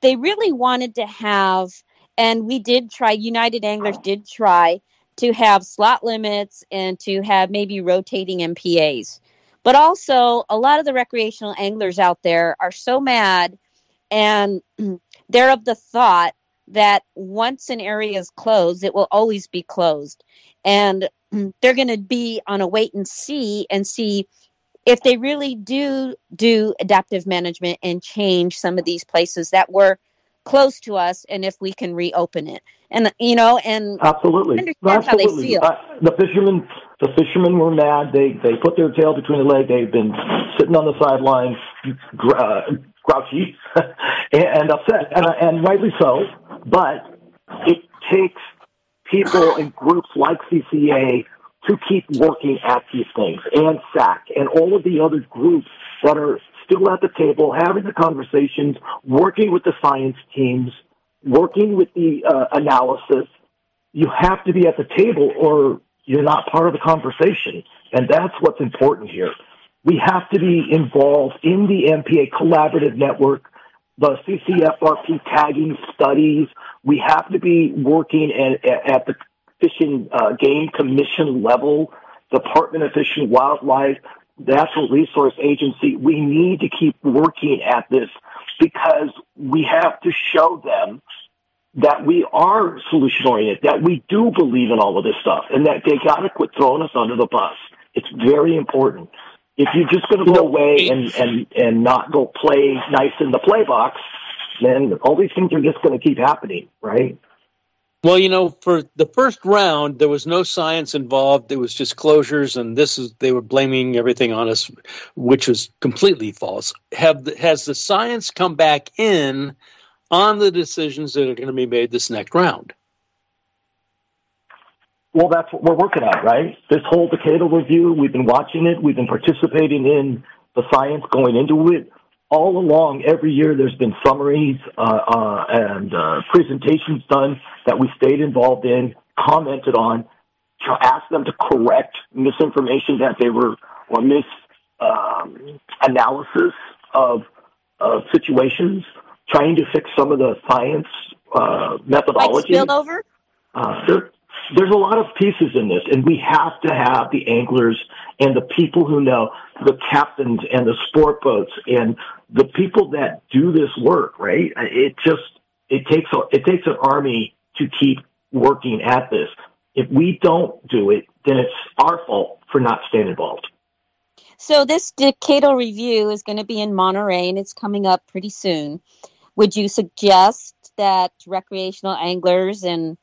they really wanted to have, and we did try, United Anglers did try to have slot limits and to have maybe rotating MPAs. But also, a lot of the recreational anglers out there are so mad, and they're of the thought that once an area is closed, it will always be closed. And they're going to be on a wait and see if they really do adaptive management and change some of these places that were close to us, and if we can reopen it. And, you know, and absolutely. I understand how they feel. The fishermen were mad. They put their tail between the leg. They've been sitting on the sidelines, grouchy and upset, and rightly so. But it takes people and groups like CCA to keep working at these things, and SAC, and all of the other groups that are still at the table, having the conversations, working with the science teams, working with the analysis. You have to be at the table or you're not part of the conversation, and that's what's important here. We have to be involved in the MPA collaborative network, the CCFRP tagging studies. We have to be working at the Fish and Game Commission level, Department of Fish and Wildlife, Natural Resource Agency. We need to keep working at this because we have to show them that we are solution-oriented, that we do believe in all of this stuff, and that they got to quit throwing us under the bus. It's very important. If you're just going to go away and not go play nice in the play box, then all these things are just going to keep happening, right? Well, you know, for the first round, there was no science involved. It was just closures, and they were blaming everything on us, which was completely false. Has the science come back in on the decisions that are going to be made this next round? Well, that's what we're working on, right? This whole potato review, we've been watching it. We've been participating in the science going into it. All along, every year, there's been summaries and presentations done that we stayed involved in, commented on, to ask them to correct misinformation that they were, or analysis of situations, trying to fix some of the science methodology. Like spillover? There's a lot of pieces in this, and we have to have the anglers and the people who know, the captains and the sport boats and the people that do this work, right? It takes an army to keep working at this. If we don't do it, then it's our fault for not staying involved. So this Decadal review is going to be in Monterey, and it's coming up pretty soon. Would you suggest that recreational anglers and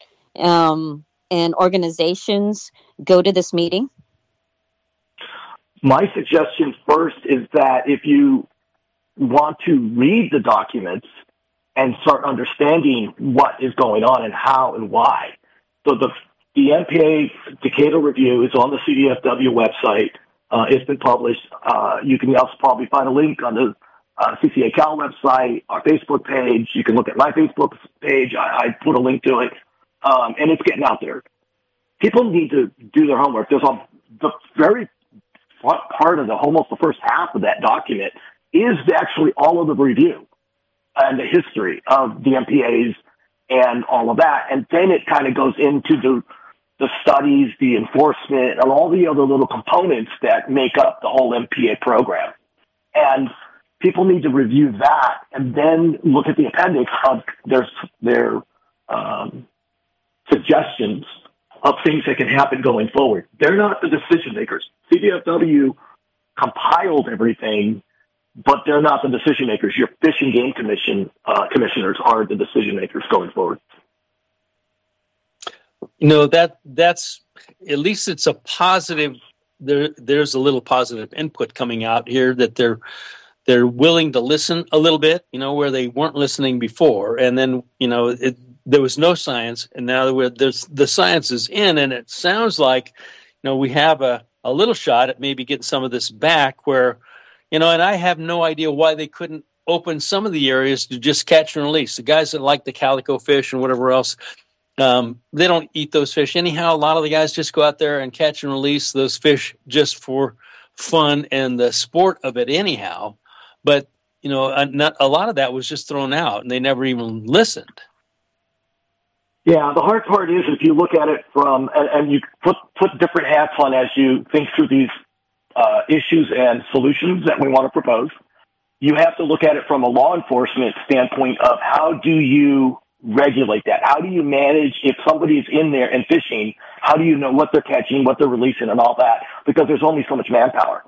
organizations go to this meeting? My suggestion first is that if you want to read the documents and start understanding what is going on and how and why. So the MPA Decadal Review is on the CDFW website. It's been published. You can also probably find a link on the CCA Cal website, our Facebook page. You can look at my Facebook page. I put a link to it. And it's getting out there. People need to do their homework. There's the very front part of almost the first half of that document is actually all of the review and the history of the MPAs and all of that. And then it kind of goes into the studies, the enforcement, and all the other little components that make up the whole MPA program. And people need to review that and then look at the appendix of their suggestions of things that can happen going forward. They're not the decision makers. CDFW compiled everything, but they're not the decision makers. Your Fish and Game Commission commissioners are the decision makers going forward. No, that's at least it's a positive. There's a little positive input coming out here that they're willing to listen a little bit, you know, where they weren't listening before, and then you know there was no science, and now the science is in, and it sounds like, you know, we have a little shot at maybe getting some of this back where, you know, and I have no idea why they couldn't open some of the areas to just catch and release. The guys that like the calico fish and whatever else, they don't eat those fish. Anyhow, a lot of the guys just go out there and catch and release those fish just for fun and the sport of it anyhow. But, you know, not, a lot of that was just thrown out, and they never even listened. Yeah, the hard part is if you look at it from, and you put different hats on as you think through these issues and solutions that we want to propose, you have to look at it from a law enforcement standpoint of how do you regulate that? How do you manage if somebody's in there and fishing, how do you know what they're catching, what they're releasing, and all that? Because there's only so much manpower.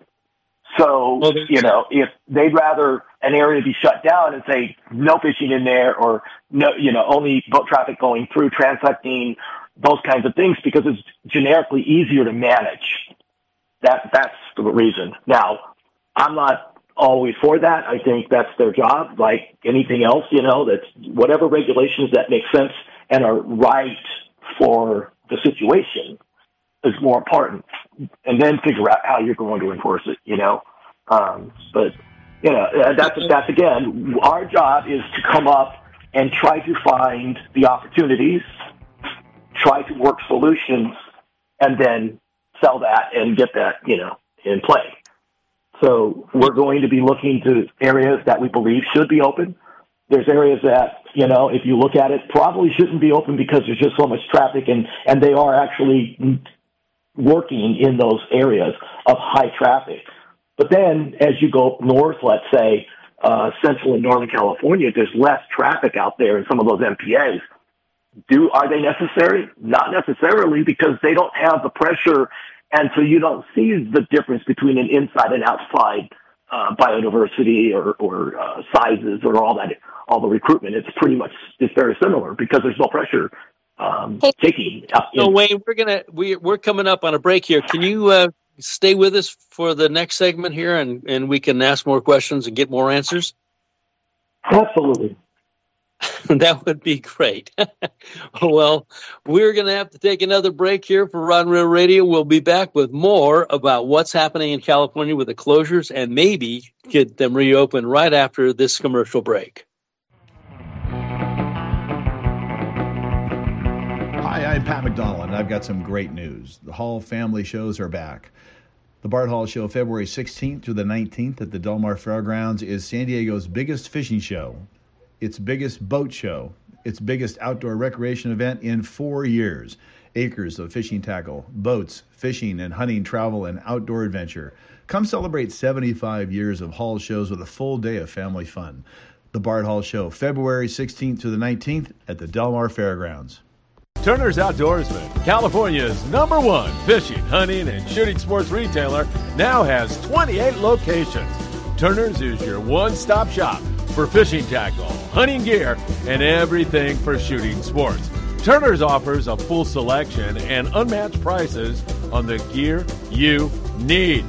So, you know, if they'd rather an area be shut down and say no fishing in there or no, you know, only boat traffic going through, transecting, those kinds of things, because it's generically easier to manage. That's the reason. Now, I'm not always for that. I think that's their job, like anything else, you know, that's whatever regulations that make sense and are right for the situation is more important, and then figure out how you're going to enforce it, you know. But, you know, that's again, our job is to come up and try to find the opportunities, try to work solutions, and then sell that and get that, you know, in play. So we're going to be looking to areas that we believe should be open. There's areas that, you know, if you look at it, probably shouldn't be open because there's just so much traffic, and they are actually working in those areas of high traffic. But then as you go up north, let's say, central and northern California, there's less traffic out there in some of those MPAs. Are they necessary? Not necessarily, because they don't have the pressure, and so you don't see the difference between an inside and outside biodiversity or sizes or all that, all the recruitment. It's very similar because there's no pressure taking. So Wayne, we're coming up on a break here. Can you stay with us for the next segment here, and we can ask more questions and get more answers? Absolutely. That would be great. Well, we're going to have to take another break here for Rod and Reel Radio. We'll be back with more about what's happening in California with the closures and maybe get them reopened right after this commercial break. Hi, I'm Pat McDonald, and I've got some great news. The Hall family shows are back. The Bart Hall Show, February 16th through the 19th at the Del Mar Fairgrounds, is San Diego's biggest fishing show, its biggest boat show, its biggest outdoor recreation event in 4 years. Acres of fishing tackle, boats, fishing and hunting, travel, and outdoor adventure. Come celebrate 75 years of Hall shows with a full day of family fun. The Bart Hall Show, February 16th through the 19th at the Del Mar Fairgrounds. Turner's Outdoorsman, California's number one fishing, hunting, and shooting sports retailer, now has 28 locations. Turner's is your one-stop shop for fishing tackle, hunting gear, and everything for shooting sports. Turner's offers a full selection and unmatched prices on the gear you need.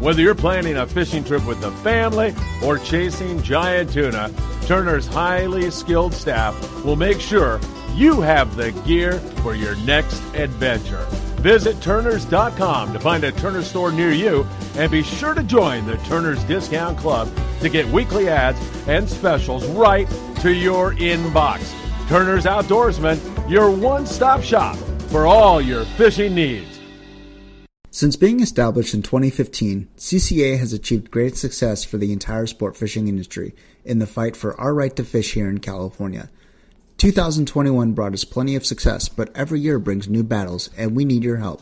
Whether you're planning a fishing trip with the family or chasing giant tuna, Turner's highly skilled staff will make sure you have the gear for your next adventure. Visit Turners.com to find a Turner's store near you, and be sure to join the Turner's Discount Club to get weekly ads and specials right to your inbox. Turner's Outdoorsman, your one-stop shop for all your fishing needs. Since being established in 2015, CCA has achieved great success for the entire sport fishing industry in the fight for our right to fish here in California. 2021 brought us plenty of success, but every year brings new battles, and we need your help.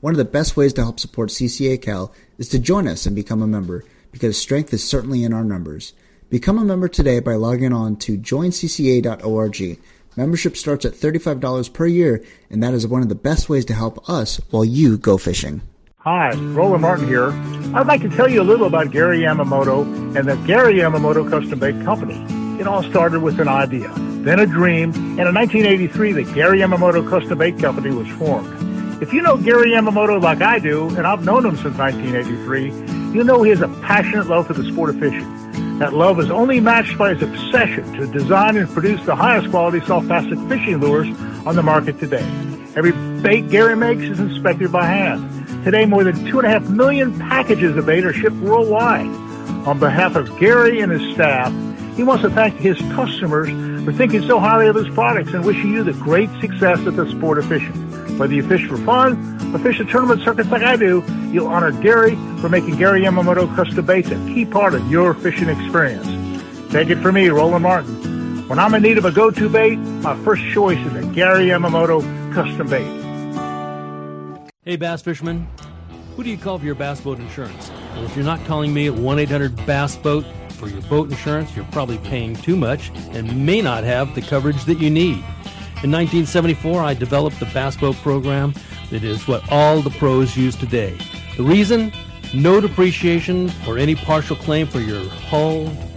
One of the best ways to help support CCA Cal is to join us and become a member, because strength is certainly in our numbers. Become a member today by logging on to joincca.org. Membership starts at $35 per year, and that is one of the best ways to help us while you go fishing. Hi, Roland Martin here. I'd like to tell you a little about Gary Yamamoto and the Gary Yamamoto Custom Bait Company. It all started with an idea, then a dream, and in 1983, the Gary Yamamoto Custom Bait Company was formed. If you know Gary Yamamoto like I do, and I've known him since 1983, you know he has a passionate love for the sport of fishing. That love is only matched by his obsession to design and produce the highest quality soft plastic fishing lures on the market today. Every bait Gary makes is inspected by hand. Today, more than 2.5 million packages of bait are shipped worldwide. On behalf of Gary and his staff, he wants to thank his customers for thinking so highly of his products and wishing you the great success at the sport of fishing. Whether you fish for fun or fish at tournament circuits like I do, you'll honor Gary for making Gary Yamamoto Custom Baits a key part of your fishing experience. Take it from me, Roland Martin. When I'm in need of a go-to bait, my first choice is a Gary Yamamoto Custom Bait. Hey, bass fisherman. Who do you call for your bass boat insurance? Well, if you're not calling me at 1-800-BASS-BOAT, for your boat insurance, you're probably paying too much and may not have the coverage that you need. In 1974, I developed the Bass Boat program that is what all the pros use today. The reason? No depreciation or any partial claim for your hull,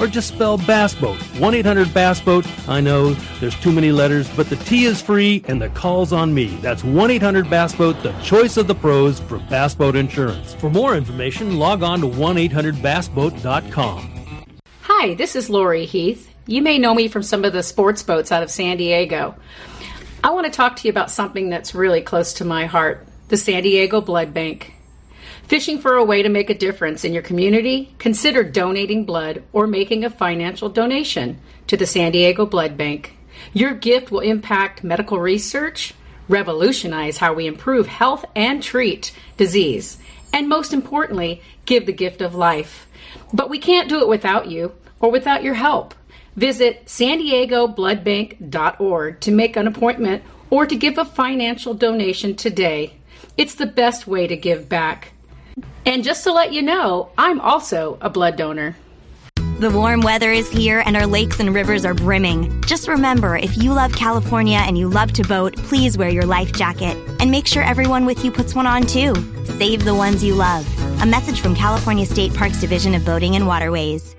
or just spell Bass Boat. 1-800-BASS-BOAT. I know there's too many letters, but the T is free and the call's on me. That's 1-800-BASS-BOAT, the choice of the pros for Bass Boat Insurance. For more information, log on to 1-800-BASS-BOAT.com. Hi, this is Lori Heath. You may know me from some of the sports boats out of San Diego. I want to talk to you about something that's really close to my heart, the San Diego Blood Bank. Fishing for a way to make a difference in your community? Consider donating blood or making a financial donation to the San Diego Blood Bank. Your gift will impact medical research, revolutionize how we improve health and treat disease, and most importantly, give the gift of life. But we can't do it without you or without your help. Visit sandiegobloodbank.org to make an appointment or to give a financial donation today. It's the best way to give back. And just to let you know, I'm also a blood donor. The warm weather is here and our lakes and rivers are brimming. Just remember, if you love California and you love to boat, please wear your life jacket. And make sure everyone with you puts one on too. Save the ones you love. A message from California State Parks Division of Boating and Waterways.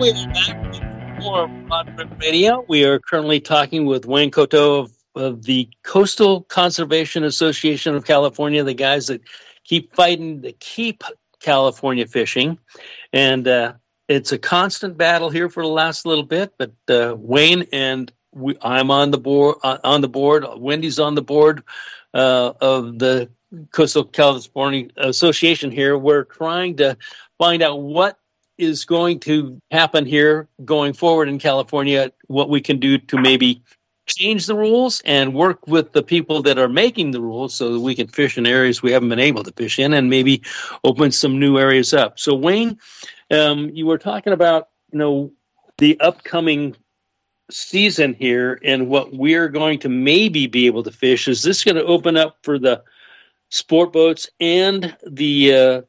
We are back with more Rod Radio. We are currently talking with Wayne Kotteau of the Coastal Conservation Association of California, the guys that keep fighting to keep California fishing. And it's a constant battle here for the last little bit, but Wayne and I'm on the board. Wendy's on the board of the Coastal California Association here. We're trying to find out what is going to happen here going forward in California, what we can do to maybe change the rules and work with the people that are making the rules so that we can fish in areas we haven't been able to fish in and maybe open some new areas up. So, Wayne, you were talking about, you know, the upcoming season here and what we're going to maybe be able to fish. Is this going to open up for the sport boats and the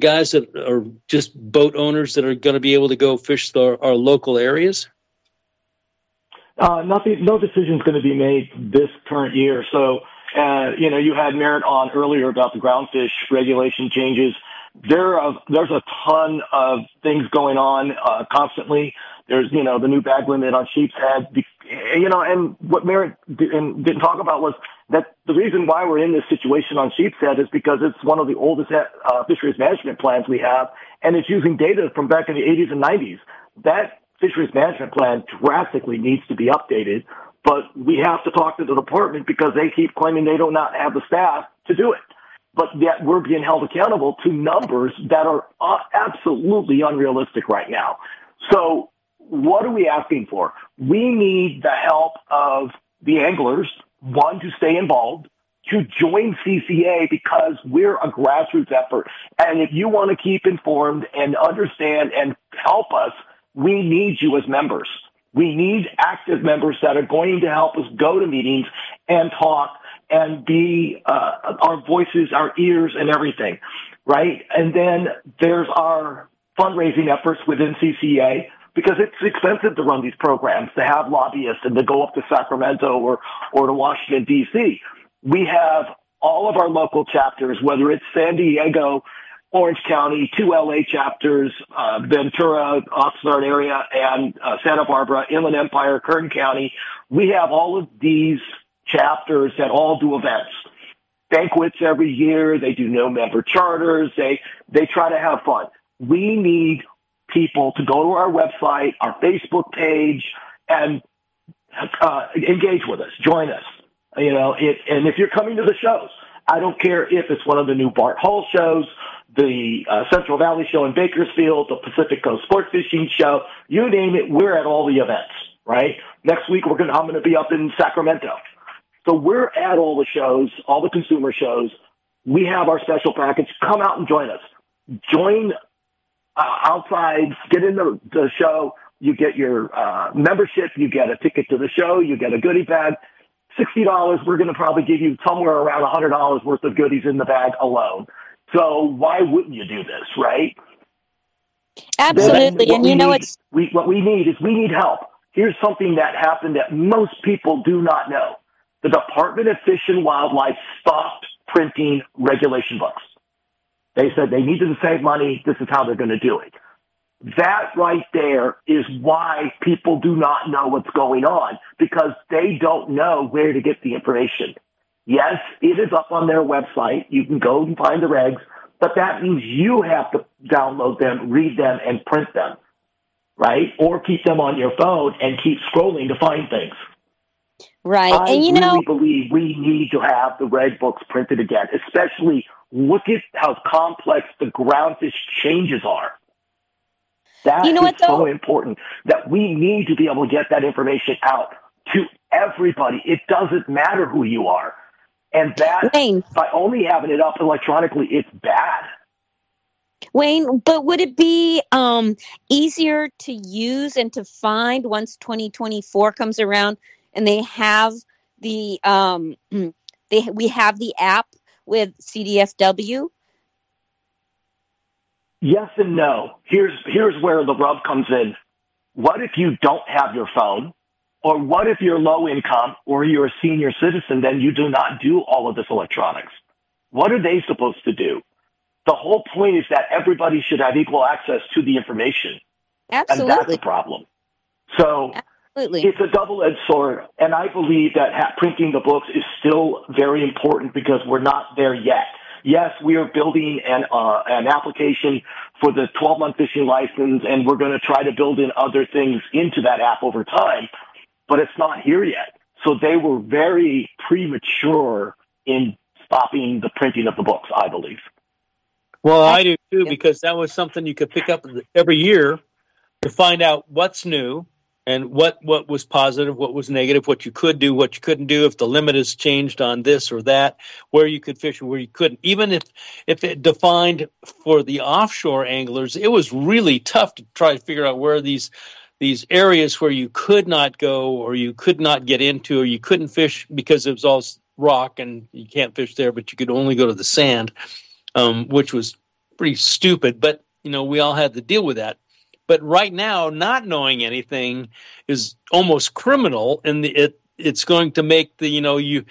guys that are just boat owners that are going to be able to go fish our local areas? No decision's going to be made this current year. So, you had Merritt on earlier about the groundfish regulation changes. There's a ton of things going on constantly. There's, the new bag limit on sheep's head, and what Merritt didn't talk about was that the reason why we're in this situation on sheep's head is because it's one of the oldest fisheries management plans we have, and it's using data from back in the 80s and 90s. That fisheries management plan drastically needs to be updated, but we have to talk to the department because they keep claiming they do not have the staff to do it. But yet we're being held accountable to numbers that are absolutely unrealistic right now. So what are we asking for? We need the help of the anglers, one, to stay involved, to join CCA because we're a grassroots effort. And if you want to keep informed and understand and help us, we need you as members. We need active members that are going to help us go to meetings and talk and be our voices, our ears, and everything, right? And then there's our fundraising efforts within CCA, because it's expensive to run these programs, to have lobbyists and to go up to Sacramento or to Washington, D.C. We have all of our local chapters, whether it's San Diego, Orange County, two L.A. chapters, Ventura, Oxnard area, and Santa Barbara, Inland Empire, Kern County. We have all of these chapters that all do events. Banquets every year. They do no member charters. They try to have fun. We need people to go to our website, our Facebook page, and engage with us, join us. And if you're coming to the shows, I don't care if it's one of the new Bart Hall shows, the Central Valley show in Bakersfield, the Pacific Coast Sport Fishing show, you name it, we're at all the events, right? Next week, I'm going to be up in Sacramento. So we're at all the shows, all the consumer shows. We have our special package. Come out and join us. Join outside, get in the show, you get your membership, you get a ticket to the show, you get a goodie bag. $60, we're going to probably give you somewhere around $100 worth of goodies in the bag alone. So why wouldn't you do this, right? Absolutely. And what we need is we need help. Here's something that happened that most people do not know. The Department of Fish and Wildlife stopped printing regulation books. They said they needed to save money. This is how they're going to do it. That right there is why people do not know what's going on, because they don't know where to get the information. Yes, it is up on their website. You can go and find the regs, but that means you have to download them, read them, and print them, right? Or keep them on your phone and keep scrolling to find things. Right. I really believe we need to have the reg books printed again, especially look at how complex the groundfish changes are. That is so important that we need to be able to get that information out to everybody. It doesn't matter who you are. And that, by only having it up electronically, it's bad. Wayne, but would it be easier to use and to find once 2024 comes around and they have the we have the app with CDFW? Yes and no. Here's where the rub comes in. What if you don't have your phone? Or what if you're low income or you're a senior citizen, then you do not do all of this electronics? What are they supposed to do? The whole point is that everybody should have equal access to the information. Absolutely. And that's the problem. So absolutely, it's a double-edged sword. And I believe that printing the books is still very important because we're not there yet. Yes, we are building an application for the 12-month fishing license, and we're going to try to build in other things into that app over time. But it's not here yet. So they were very premature in stopping the printing of the books, I believe. Well, I do too, because that was something you could pick up every year to find out what's new and what was positive, what was negative, what you could do, what you couldn't do, if the limit has changed on this or that, where you could fish and where you couldn't. Even if it defined for the offshore anglers, it was really tough to try to figure out where these areas where you could not go or you could not get into or you couldn't fish because it was all rock and you can't fish there, but you could only go to the sand, which was pretty stupid. But, we all had to deal with that. But right now, not knowing anything is almost criminal, and it's going to make the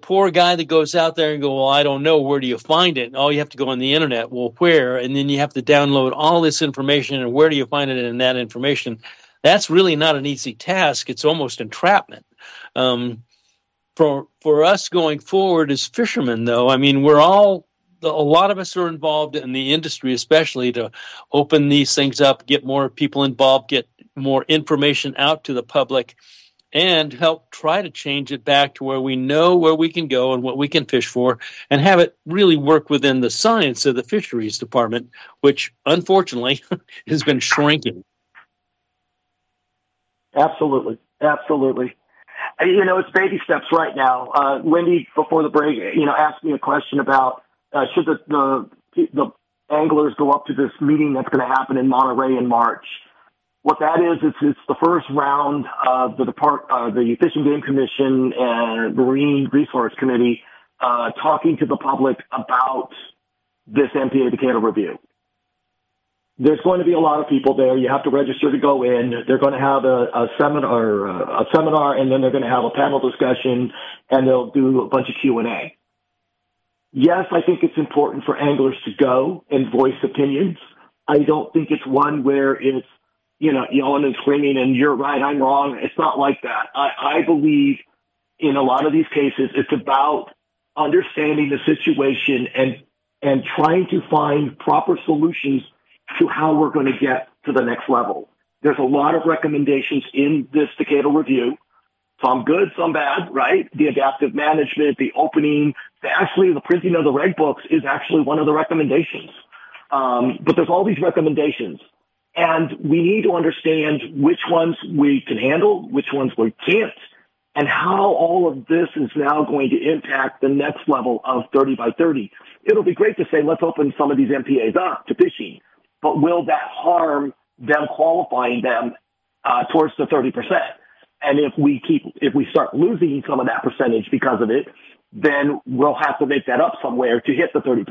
poor guy that goes out there and go, well, I don't know, where do you find it? Oh, you have to go on the internet. Well, where? And then you have to download all this information, and where do you find it in that information? That's really not an easy task. It's almost entrapment. For us going forward as fishermen, though, we're all, a lot of us are involved in the industry, especially to open these things up, get more people involved, get more information out to the public, and help try to change it back to where we know where we can go and what we can fish for, and have it really work within the science of the fisheries department, which unfortunately has been shrinking. Absolutely. Absolutely. It's baby steps right now. Wendy, before the break, asked me a question about should the anglers go up to this meeting that's going to happen in Monterey in March. What that is, it's the first round of the Fish and Game Commission and Marine Resource Committee talking to the public about this MPA Decatur review. There's going to be a lot of people there. You have to register to go in. They're going to have a seminar, and then they're going to have a panel discussion, and they'll do a bunch of Q&A. Yes, I think it's important for anglers to go and voice opinions. I don't think it's one where it's yelling and screaming and you're right, I'm wrong. It's not like that. I believe in a lot of these cases, it's about understanding the situation and trying to find proper solutions to how we're going to get to the next level. There's a lot of recommendations in this Decadal review, some good, some bad, right? The adaptive management, the opening, the printing of the reg books is actually one of the recommendations. But there's all these recommendations. And we need to understand which ones we can handle, which ones we can't, and how all of this is now going to impact the next level of 30 by 30. It'll be great to say, let's open some of these MPAs up to fishing, but will that harm them qualifying them towards the 30%? And if we start losing some of that percentage because of it, then we'll have to make that up somewhere to hit the 30%.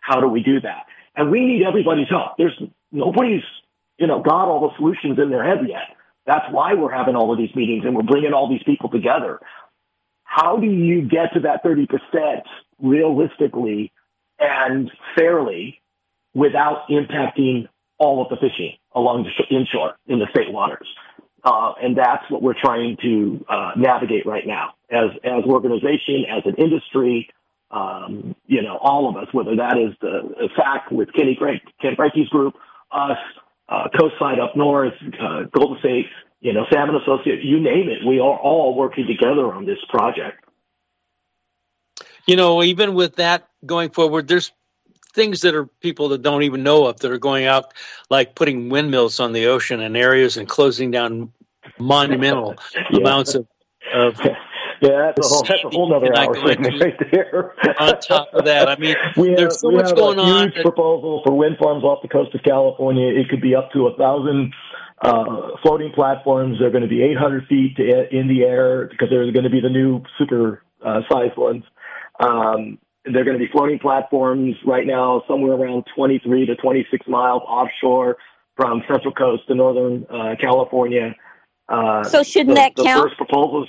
How do we do that? And we need everybody's help. Nobody's got all the solutions in their head yet. That's why we're having all of these meetings and we're bringing all these people together. How do you get to that 30% realistically and fairly without impacting all of the fishing along the inshore in the state waters? And that's what we're trying to navigate right now as organization, as an industry, you know, all of us, whether that is the SAC with Ken Greinke's group, us, Coastside up north, Golden State, you know, Salmon Associate, you name it. We are all working together on this project. You know, even with that going forward, there's things that are people that don't even know of that are going out, like putting windmills on the ocean in areas and closing down monumental amounts of yeah, that's a whole other hour right there. On top of that, I mean, there's so much going on. We have a huge proposal for wind farms off the coast of California. It could be up to 1,000 floating platforms. They're going to be 800 feet in the air because they're going to be the new super-sized ones. They're going to be floating platforms right now somewhere around 23 to 26 miles offshore from Central Coast to Northern California. So shouldn't that count? The first proposals,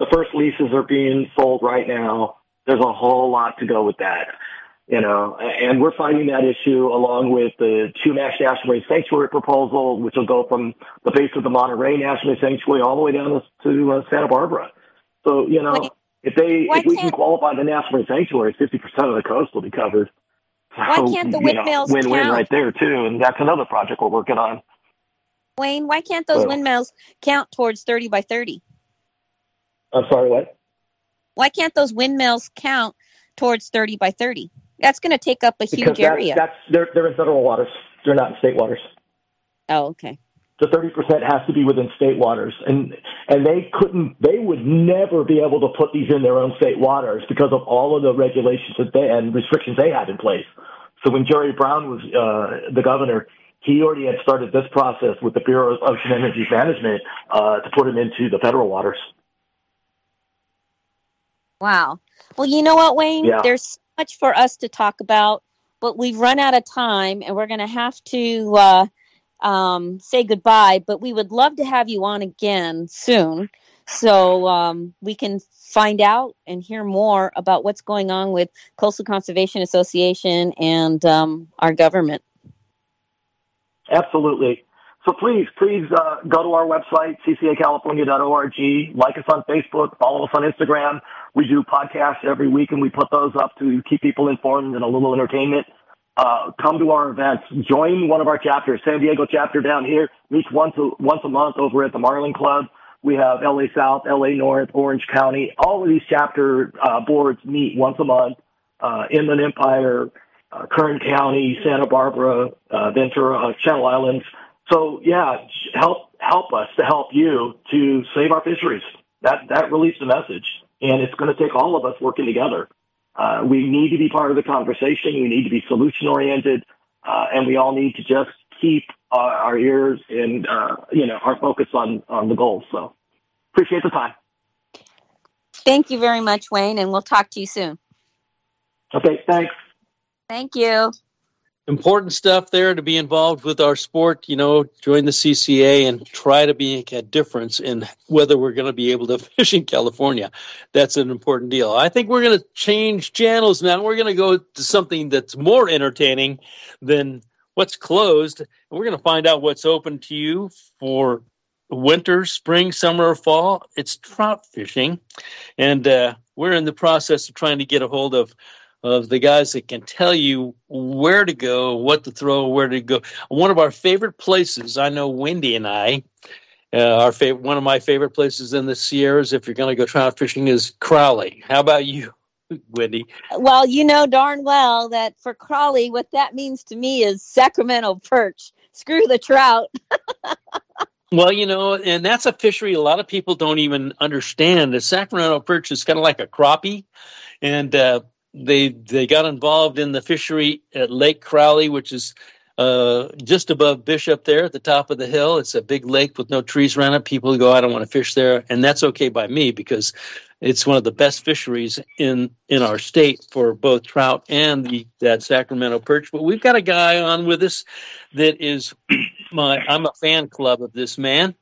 the first leases are being sold right now. There's a whole lot to go with that, you know, and we're finding that issue along with the Chumash National Sanctuary proposal, which will go from the base of the Monterey National Sanctuary all the way down to Santa Barbara. So, you know, If we can qualify the National Sanctuary, 50% of the coast will be covered. So, why can't the windmills win right there, too, and that's another project we're working on. Wayne, why can't those windmills count towards 30 by 30? I'm sorry, what? Why can't those windmills count towards 30 by 30? That's going to take up a huge area. They're in federal waters. They're not in state waters. Oh, okay. The 30% has to be within state waters, and they would never be able to put these in their own state waters because of all of the regulations and restrictions they had in place. So when Jerry Brown was the governor, he already had started this process with the Bureau of Ocean Energy Management to put them into the federal waters. Wow. Well, you know what, Wayne? Yeah. There's so much for us to talk about, but we've run out of time, and we're going to have to say goodbye, but we would love to have you on again soon so we can find out and hear more about what's going on with Coastal Conservation Association and our government. Absolutely. So please go to our website, ccacalifornia.org, like us on Facebook, follow us on Instagram. We do podcasts every week, and we put those up to keep people informed and a little entertainment. Come to our events. Join one of our chapters. San Diego chapter down here meets once a month over at the Marlin Club. We have LA South, LA North, Orange County. All of these chapter boards meet once a month. Inland Empire, Kern County, Santa Barbara, Ventura, Channel Islands. So yeah, help us to help you to save our fisheries. That really is the message, and it's going to take all of us working together. We need to be part of the conversation. We need to be solution-oriented, and we all need to just keep our ears and our focus on the goals. So appreciate the time. Thank you very much, Wayne, and we'll talk to you soon. Okay, thanks. Thank you. Important stuff there to be involved with our sport, you know, join the CCA and try to make a difference in whether we're going to be able to fish in California. That's an important deal. I think we're going to change channels now. We're going to go to something that's more entertaining than what's closed. And we're going to find out what's open to you for winter, spring, summer, or fall. It's trout fishing. And we're in the process of trying to get a hold of the guys that can tell you where to go, what to throw, where to go. One of our favorite places, I know Wendy and I, one of my favorite places in the Sierras, if you're going to go trout fishing, is Crowley. How about you, Wendy? Well, you know darn well that for Crowley, what that means to me is Sacramento perch. Screw the trout. Well, you know, and that's a fishery a lot of people don't even understand. The Sacramento perch is kind of like a crappie, and They got involved in the fishery at Lake Crowley, which is just above Bishop there at the top of the hill. It's a big lake with no trees around it. People go, I don't want to fish there. And that's okay by me because it's one of the best fisheries in our state for both trout and that Sacramento perch. But we've got a guy on with us that is I'm a fan club of this man.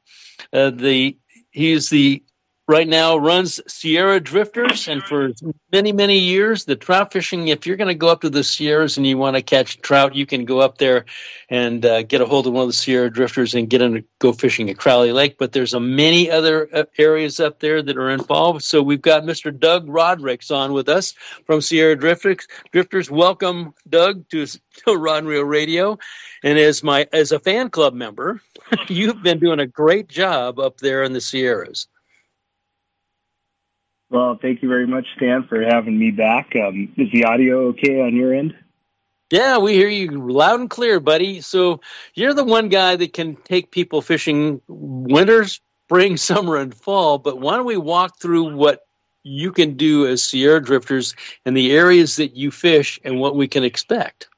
He's the right now runs Sierra Drifters, and for many, many years, the trout fishing, if you're going to go up to the Sierras and you want to catch trout, you can go up there and get a hold of one of the Sierra Drifters and get in, go fishing at Crowley Lake. But there's many other areas up there that are involved. So we've got Mr. Doug Rodericks on with us from Sierra Drifters. Welcome, Doug, to Rod and Reel Radio. And as a fan club member, you've been doing a great job up there in the Sierras. Well, thank you very much, Stan, for having me back. Is the audio okay on your end? Yeah, we hear you loud and clear, buddy. So you're the one guy that can take people fishing winter, spring, summer, and fall. But why don't we walk through what you can do as Sierra Drifters and the areas that you fish and what we can expect?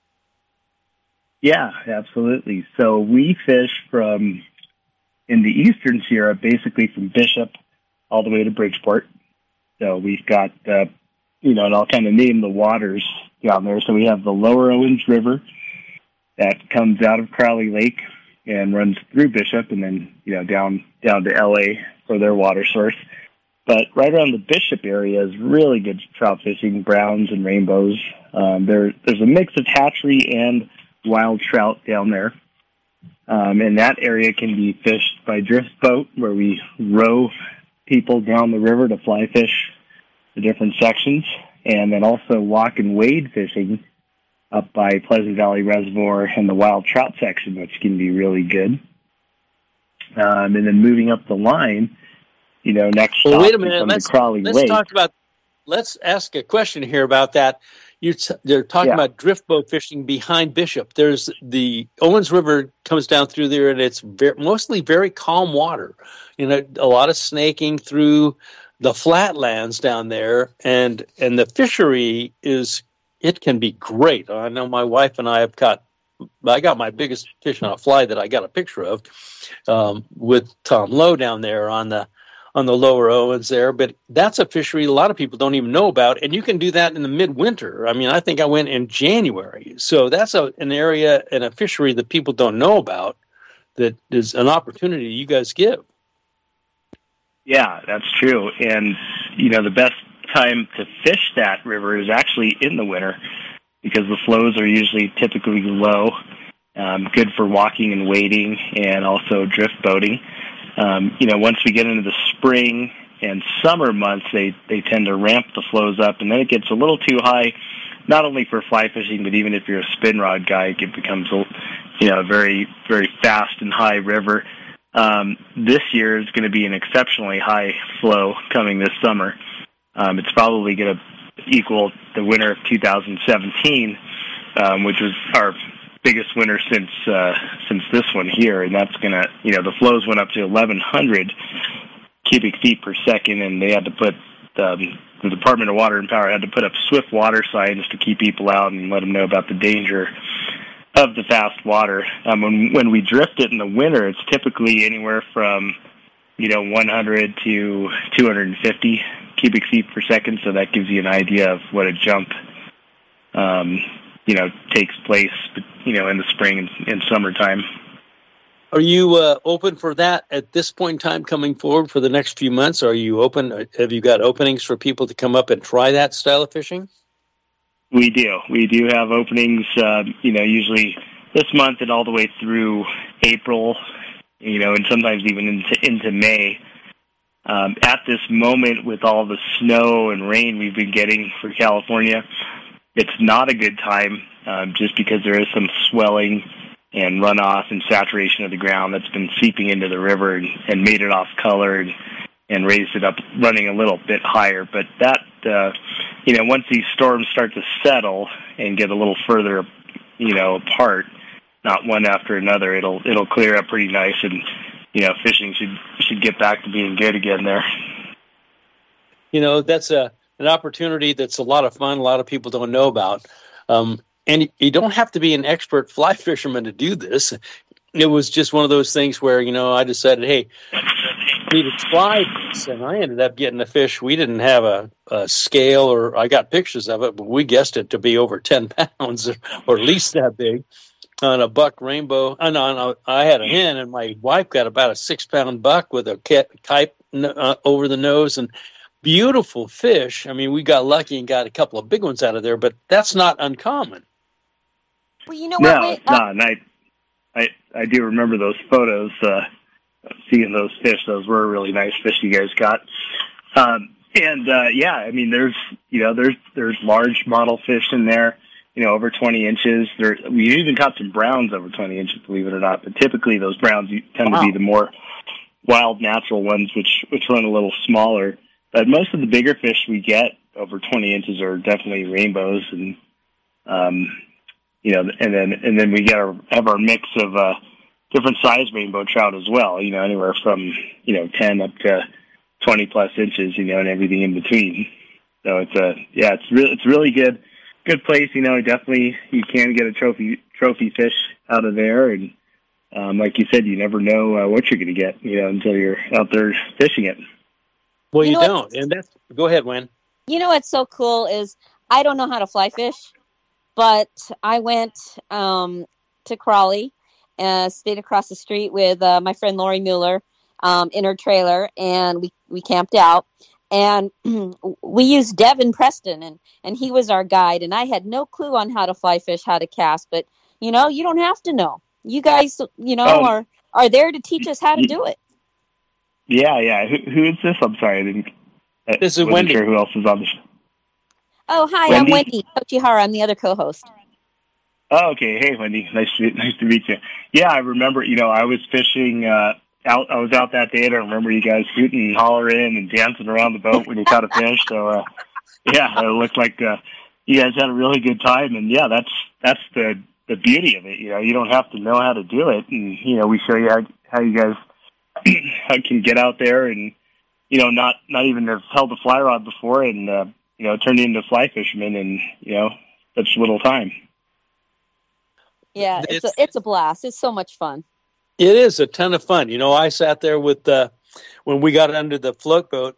Yeah, absolutely. So we fish from, in the Eastern Sierra, basically from Bishop all the way to Bridgeport. So we've got, and I'll kind of name the waters down there. So we have the lower Owens River that comes out of Crowley Lake and runs through Bishop and then, down to L.A. for their water source. But right around the Bishop area is really good trout fishing, browns and rainbows. There's a mix of hatchery and wild trout down there. And that area can be fished by drift boat, where we row people down the river to fly fish the different sections, and then also walk and wade fishing up by Pleasant Valley Reservoir and the wild trout section, which can be really good. And then moving up the line, next stop is the Crowley Lake. Let's ask a question here about that. They're talking about drift boat fishing behind Bishop. There's the Owens River comes down through there, and it's mostly very calm water. A lot of snaking through the flatlands down there, and the fishery can be great. I know my wife and I have caught. I got my biggest fish on a fly that I got a picture of with Tom Lowe down there on the lower Owens there, but that's a fishery a lot of people don't even know about, and you can do that in the midwinter. I mean, I think I went in January, so that's an area and a fishery that people don't know about that is an opportunity you guys give. Yeah, that's true, and, the best time to fish that river is actually in the winter because the flows are usually typically low, good for walking and wading and also drift boating. Once we get into the spring and summer months, they tend to ramp the flows up, and then it gets a little too high, not only for fly fishing, but even if you're a spin rod guy, it becomes a very, very fast and high river. This year is going to be an exceptionally high flow coming this summer. It's probably going to equal the winter of 2017, which was our biggest winter since this one here, and that's going to, the flows went up to 1,100 cubic feet per second, and they had to put, the Department of Water and Power had to put up swift water signs to keep people out and let them know about the danger of the fast water. When we drift it in the winter, it's typically anywhere from, 100 to 250 cubic feet per second, so that gives you an idea of what a jump takes place, in the spring and summertime. Are you open for that at this point in time coming forward for the next few months? Are you open? Have you got openings for people to come up and try that style of fishing? We do. We do have openings, usually this month and all the way through April, and sometimes even into May. At this moment, with all the snow and rain we've been getting for California, it's not a good time, just because there is some swelling and runoff and saturation of the ground that's been seeping into the river and made it off color and raised it up, running a little bit higher. But that, once these storms start to settle and get a little further, apart, not one after another, it'll clear up pretty nice, and fishing should get back to being good again there. That's an opportunity that's a lot of fun, a lot of people don't know about. And you don't have to be an expert fly fisherman to do this. It was just one of those things where, I decided, hey, we need to try this, and I ended up getting a fish. We didn't have a scale, or I got pictures of it, but we guessed it to be over 10 pounds or at least that big on a buck rainbow. I had a hen, and my wife got about a 6-pound buck with a over the nose, and beautiful fish. I mean, we got lucky and got a couple of big ones out of there, but that's not uncommon. Well, you know what? No, it's not. And I do remember those photos, seeing those fish. Those were really nice fish you guys got. Yeah, I mean, there's large model fish in there, you know, over 20 inches. We even caught some browns over 20 inches, believe it or not. But typically those browns tend to be the more wild, natural ones, which run a little smaller. But most of the bigger fish we get over 20 inches are definitely rainbows, and you know, and then we have our mix of different size rainbow trout as well. You know, anywhere from 10 up to 20 plus inches. You know, and everything in between. So it's really good place. You know, definitely you can get a trophy fish out of there, and like you said, you never know what you're going to get. You know, until you're out there fishing it. Well, you don't, and that's... Go ahead, Wynn. You know what's so cool is I don't know how to fly fish, but I went to Crowley, stayed across the street with my friend Lori Mueller in her trailer, and we camped out, and we used Devin Preston, and he was our guide, and I had no clue on how to fly fish, how to cast, but, you know, you don't have to know. You guys, are there to teach us how to do it. Yeah. Who is this? I'm sorry, I didn't... This is Wendy. Sure who else is on the show. Oh, hi, Wendy? I'm Wendy Tochihara. I'm the other co-host. Oh, okay. Hey, Wendy. Nice to meet you. Yeah, I remember, I was fishing out. I was out that day, and I remember you guys hooting and hollering and dancing around the boat when you caught a fish. So, yeah, it looked like you guys had a really good time. And, yeah, that's the beauty of it. You know, you don't have to know how to do it. And, we show you how you guys... I can get out there and, not even have held a fly rod before and, turned into fly fishermen in, such little time. Yeah, it's a blast. It's so much fun. It is a ton of fun. I sat there with, when we got under the float boat,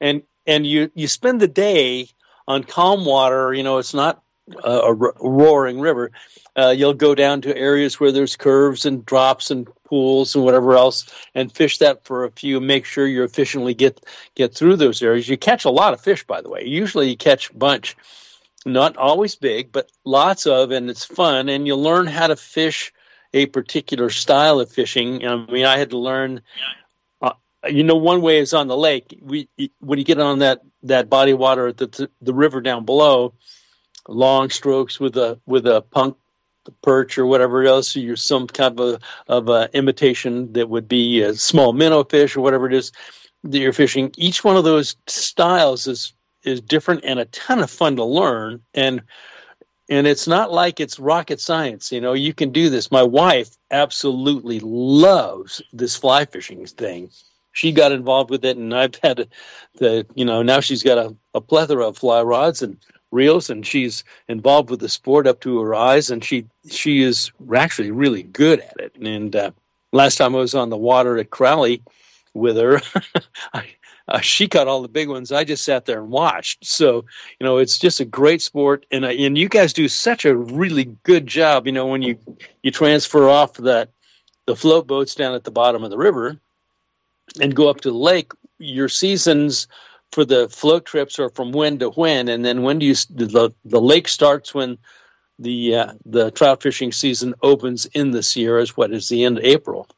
and you spend the day on calm water, it's not a roaring river. You'll go down to areas where there's curves and drops and pools and whatever else, and fish that for a few. Make sure you efficiently get through those areas. You catch a lot of fish, by the way. Usually you catch a bunch, not always big, but lots of, and it's fun. And you learn how to fish a particular style of fishing. I mean, I had to learn. One way is on the lake. When you get on that body of water at the river down below, long strokes with a punk, the perch or whatever else, so you're some kind of a imitation that would be a small minnow fish or whatever it is that you're fishing. Each one of those styles is different and a ton of fun to learn. And it's not like it's rocket science. You can do this. My wife absolutely loves this fly fishing thing. She got involved with it, and I've had now she's got a plethora of fly rods and reels, and she's involved with the sport up to her eyes, and she is actually really good at it. And last time I was on the water at Crowley with her, she caught all the big ones. I just sat there and watched. So it's just a great sport, and you guys do such a really good job. When you transfer off the float boats down at the bottom of the river and go up to the lake, your seasons for the float trips are from when to when, and then when do the lake starts when the trout fishing season opens in the Sierras. What is the end of April?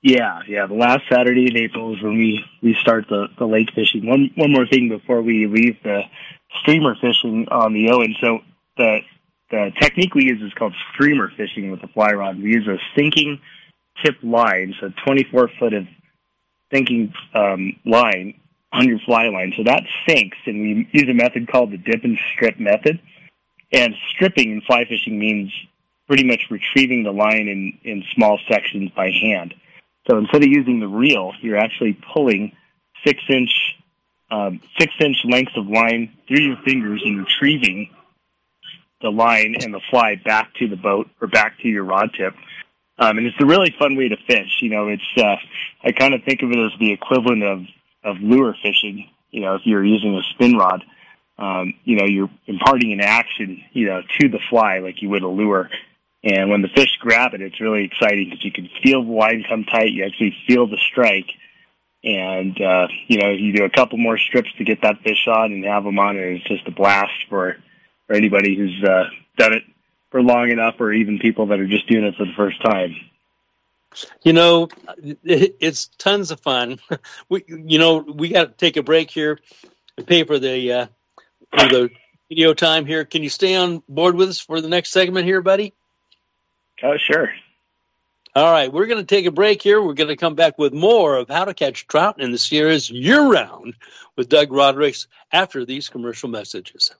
Yeah. The last Saturday in April is when we start the lake fishing. One more thing before we leave the streamer fishing on the Owen. So the technique we use is called streamer fishing with a fly rod. We use a sinking tip line, so 24-foot of sinking line on your fly line. So that sinks, and we use a method called the dip and strip method. And stripping in fly fishing means pretty much retrieving the line in small sections by hand. So instead of using the reel, you're actually pulling 6-inch lengths of line through your fingers and retrieving the line and the fly back to the boat or back to your rod tip. And it's a really fun way to fish. I kind of think of it as the equivalent of lure fishing. If you're using a spin rod, you're imparting an action, to the fly like you would a lure. And when the fish grab it, it's really exciting because you can feel the line come tight. You actually feel the strike, And, you know, you do a couple more strips to get that fish on and have them on, and it's just a blast for anybody who's done it for long enough, or even people that are just doing it for the first time. You know, it's tons of fun. We got to take a break here and pay for the video time here. Can you stay on board with us for the next segment here, buddy? Oh, sure. All right, we're going to take a break here. We're going to come back with more of how to catch trout in the Sierras year-round with Doug Rodericks after these commercial messages.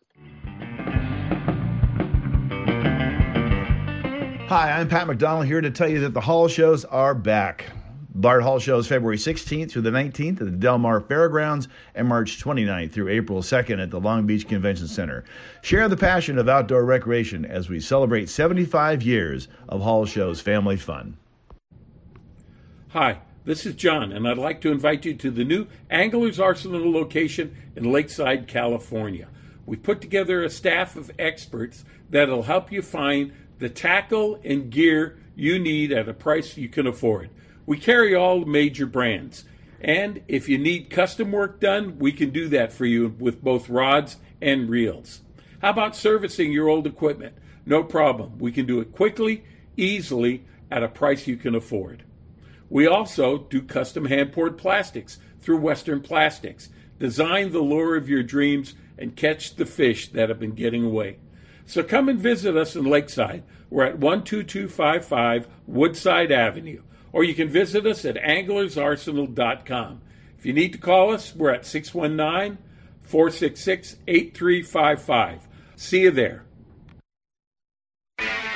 Hi, I'm Pat McDonald here to tell you that the Hall shows are back. Bart Hall Show is February 16th through the 19th at the Del Mar Fairgrounds, and March 29th through April 2nd at the Long Beach Convention Center. Share the passion of outdoor recreation as we celebrate 75 years of Hall Show's family fun. Hi, this is John, and I'd like to invite you to the new Anglers Arsenal location in Lakeside, California. We've put together a staff of experts that'll help you find the tackle and gear you need at a price you can afford. We carry all the major brands, and if you need custom work done, we can do that for you with both rods and reels. How about servicing your old equipment? No problem. We can do it quickly, easily, at a price you can afford. We also do custom hand-poured plastics through Western Plastics. Design the lure of your dreams and catch the fish that have been getting away. So come and visit us in Lakeside. We're at 12255 Woodside Avenue. Or you can visit us at anglersarsenal.com. If you need to call us, we're at 619-466-8355. See you there.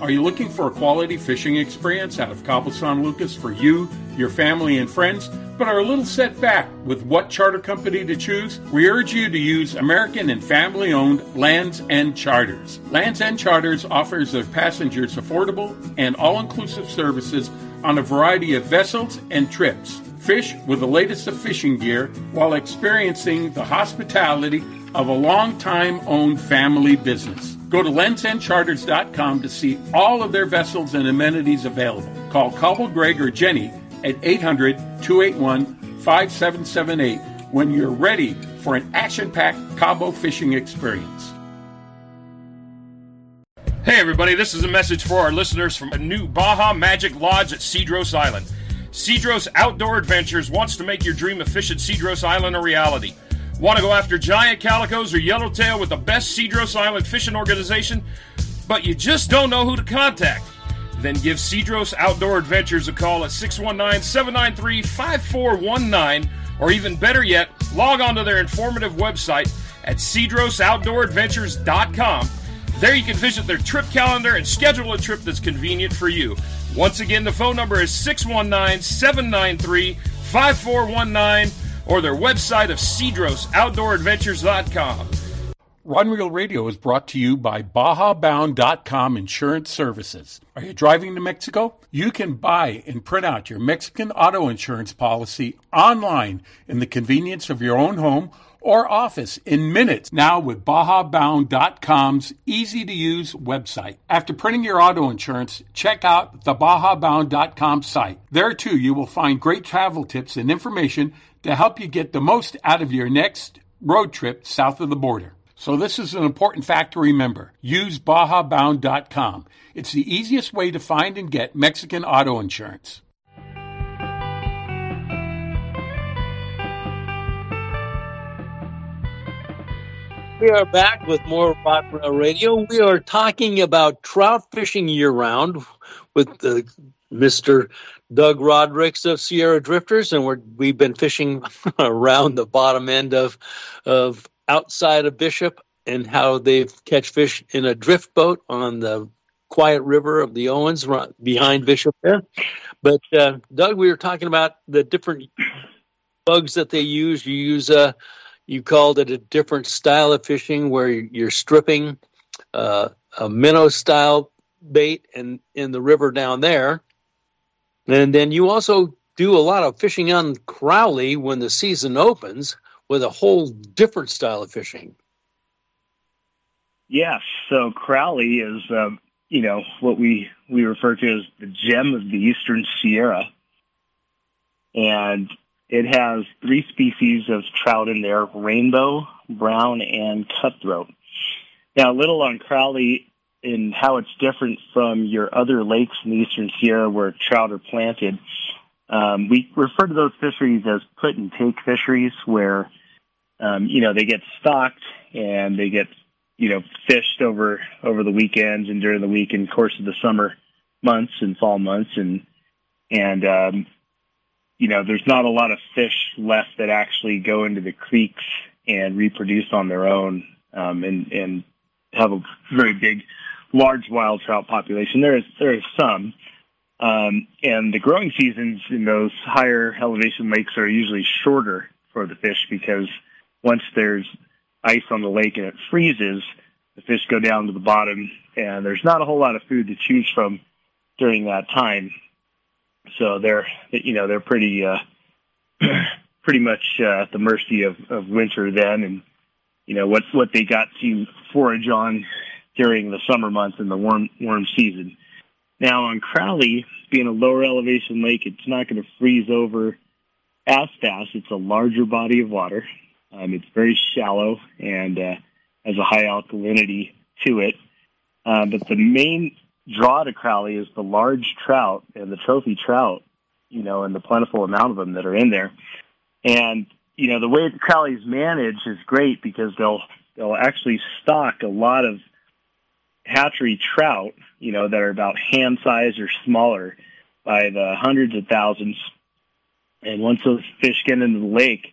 Are you looking for a quality fishing experience out of Cabo San Lucas for you, your family, and friends, but are a little set back with what charter company to choose? We urge you to use American and family-owned Lands End Charters. Lands End Charters offers their passengers affordable and all-inclusive services on a variety of vessels and trips. Fish with the latest of fishing gear while experiencing the hospitality of a long-time-owned family business. Go to LandsEndCharters.com to see all of their vessels and amenities available. Call Cobble, Greg, or Jenny at 800-281-5778 when you're ready for an action-packed Cabo fishing experience. Hey everybody, this is a message for our listeners from a new Baja Magic Lodge at Cedros Island. Cedros Outdoor Adventures wants to make your dream of fish at Cedros Island a reality. Want to go after giant calicos or yellowtail with the best Cedros Island fishing organization, but you just don't know who to contact? Then give Cedros Outdoor Adventures a call at 619-793-5419, or even better yet, log on to their informative website at cedrosoutdooradventures.com. There you can visit their trip calendar and schedule a trip that's convenient for you. Once again, the phone number is 619-793-5419, or their website of cedrosoutdooradventures.com. Rod and Reel Radio is brought to you by BajaBound.com Insurance Services. Are you driving to Mexico? You can buy and print out your Mexican auto insurance policy online in the convenience of your own home or office in minutes now with BajaBound.com's easy-to-use website. After printing your auto insurance, check out the BajaBound.com site. There, too, you will find great travel tips and information to help you get the most out of your next road trip south of the border. So this is an important fact to remember. Use BajaBound.com. It's the easiest way to find and get Mexican auto insurance. We are back with more Rod and Reel Radio. We are talking about trout fishing year-round with Mr. Doug Rodericks of Sierra Drifters, and we've been fishing around the bottom end of outside of Bishop and how they catch fish in a drift boat on the quiet river of the Owens right behind Bishop there. But Doug, we were talking about the different bugs that they use. You use you called it a different style of fishing where you're stripping a minnow style bait in the river down there. And then you also do a lot of fishing on Crowley when the season opens with a whole different style of fishing. Yes. So Crowley is, what we refer to as the gem of the Eastern Sierra. And it has three species of trout in there, rainbow, brown, and cutthroat. Now, a little on Crowley and how it's different from your other lakes in the Eastern Sierra where trout are planted. We refer to those fisheries as put-and-take fisheries where, they get stocked and they get, fished over the weekends and during the week and course of the summer months and fall months. And there's not a lot of fish left that actually go into the creeks and reproduce on their own and have a very big, large wild trout population. There is some. And the growing seasons in those higher elevation lakes are usually shorter for the fish because once there's ice on the lake and it freezes, the fish go down to the bottom, and there's not a whole lot of food to choose from during that time. So they're pretty pretty much at the mercy of winter then, and what they got to forage on during the summer months and the warm season. Now on Crowley, being a lower elevation lake, it's not going to freeze over as fast. It's a larger body of water. It's very shallow and has a high alkalinity to it. But the main draw to Crowley is the large trout and the trophy trout, and the plentiful amount of them that are in there. And, the way Crowley's managed is great because they'll actually stock a lot of hatchery trout, that are about hand size or smaller by the hundreds of thousands. And once those fish get into the lake,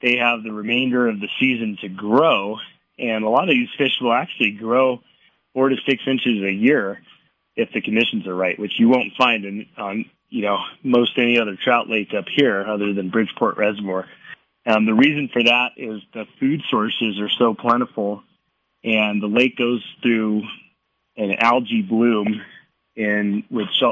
they have the remainder of the season to grow. And a lot of these fish will actually grow 4 to 6 inches a year if the conditions are right, which you won't find on most any other trout lake up here other than Bridgeport Reservoir. The reason for that is the food sources are so plentiful, and the lake goes through an algae bloom which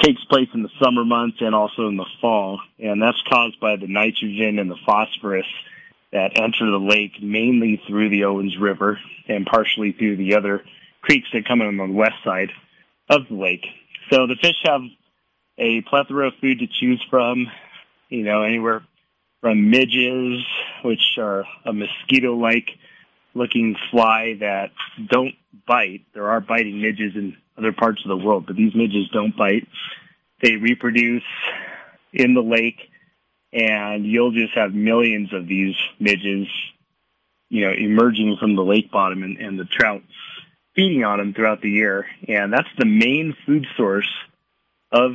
takes place in the summer months and also in the fall, and that's caused by the nitrogen and the phosphorus that enter the lake mainly through the Owens River and partially through the other creeks that come in on the west side of the lake. So the fish have a plethora of food to choose from, anywhere from midges, which are a mosquito-like looking fly that don't bite. There are biting midges in other parts of the world, but these midges don't bite. They reproduce in the lake, and you'll just have millions of these midges, emerging from the lake bottom and the trout feeding on them throughout the year. And that's the main food source of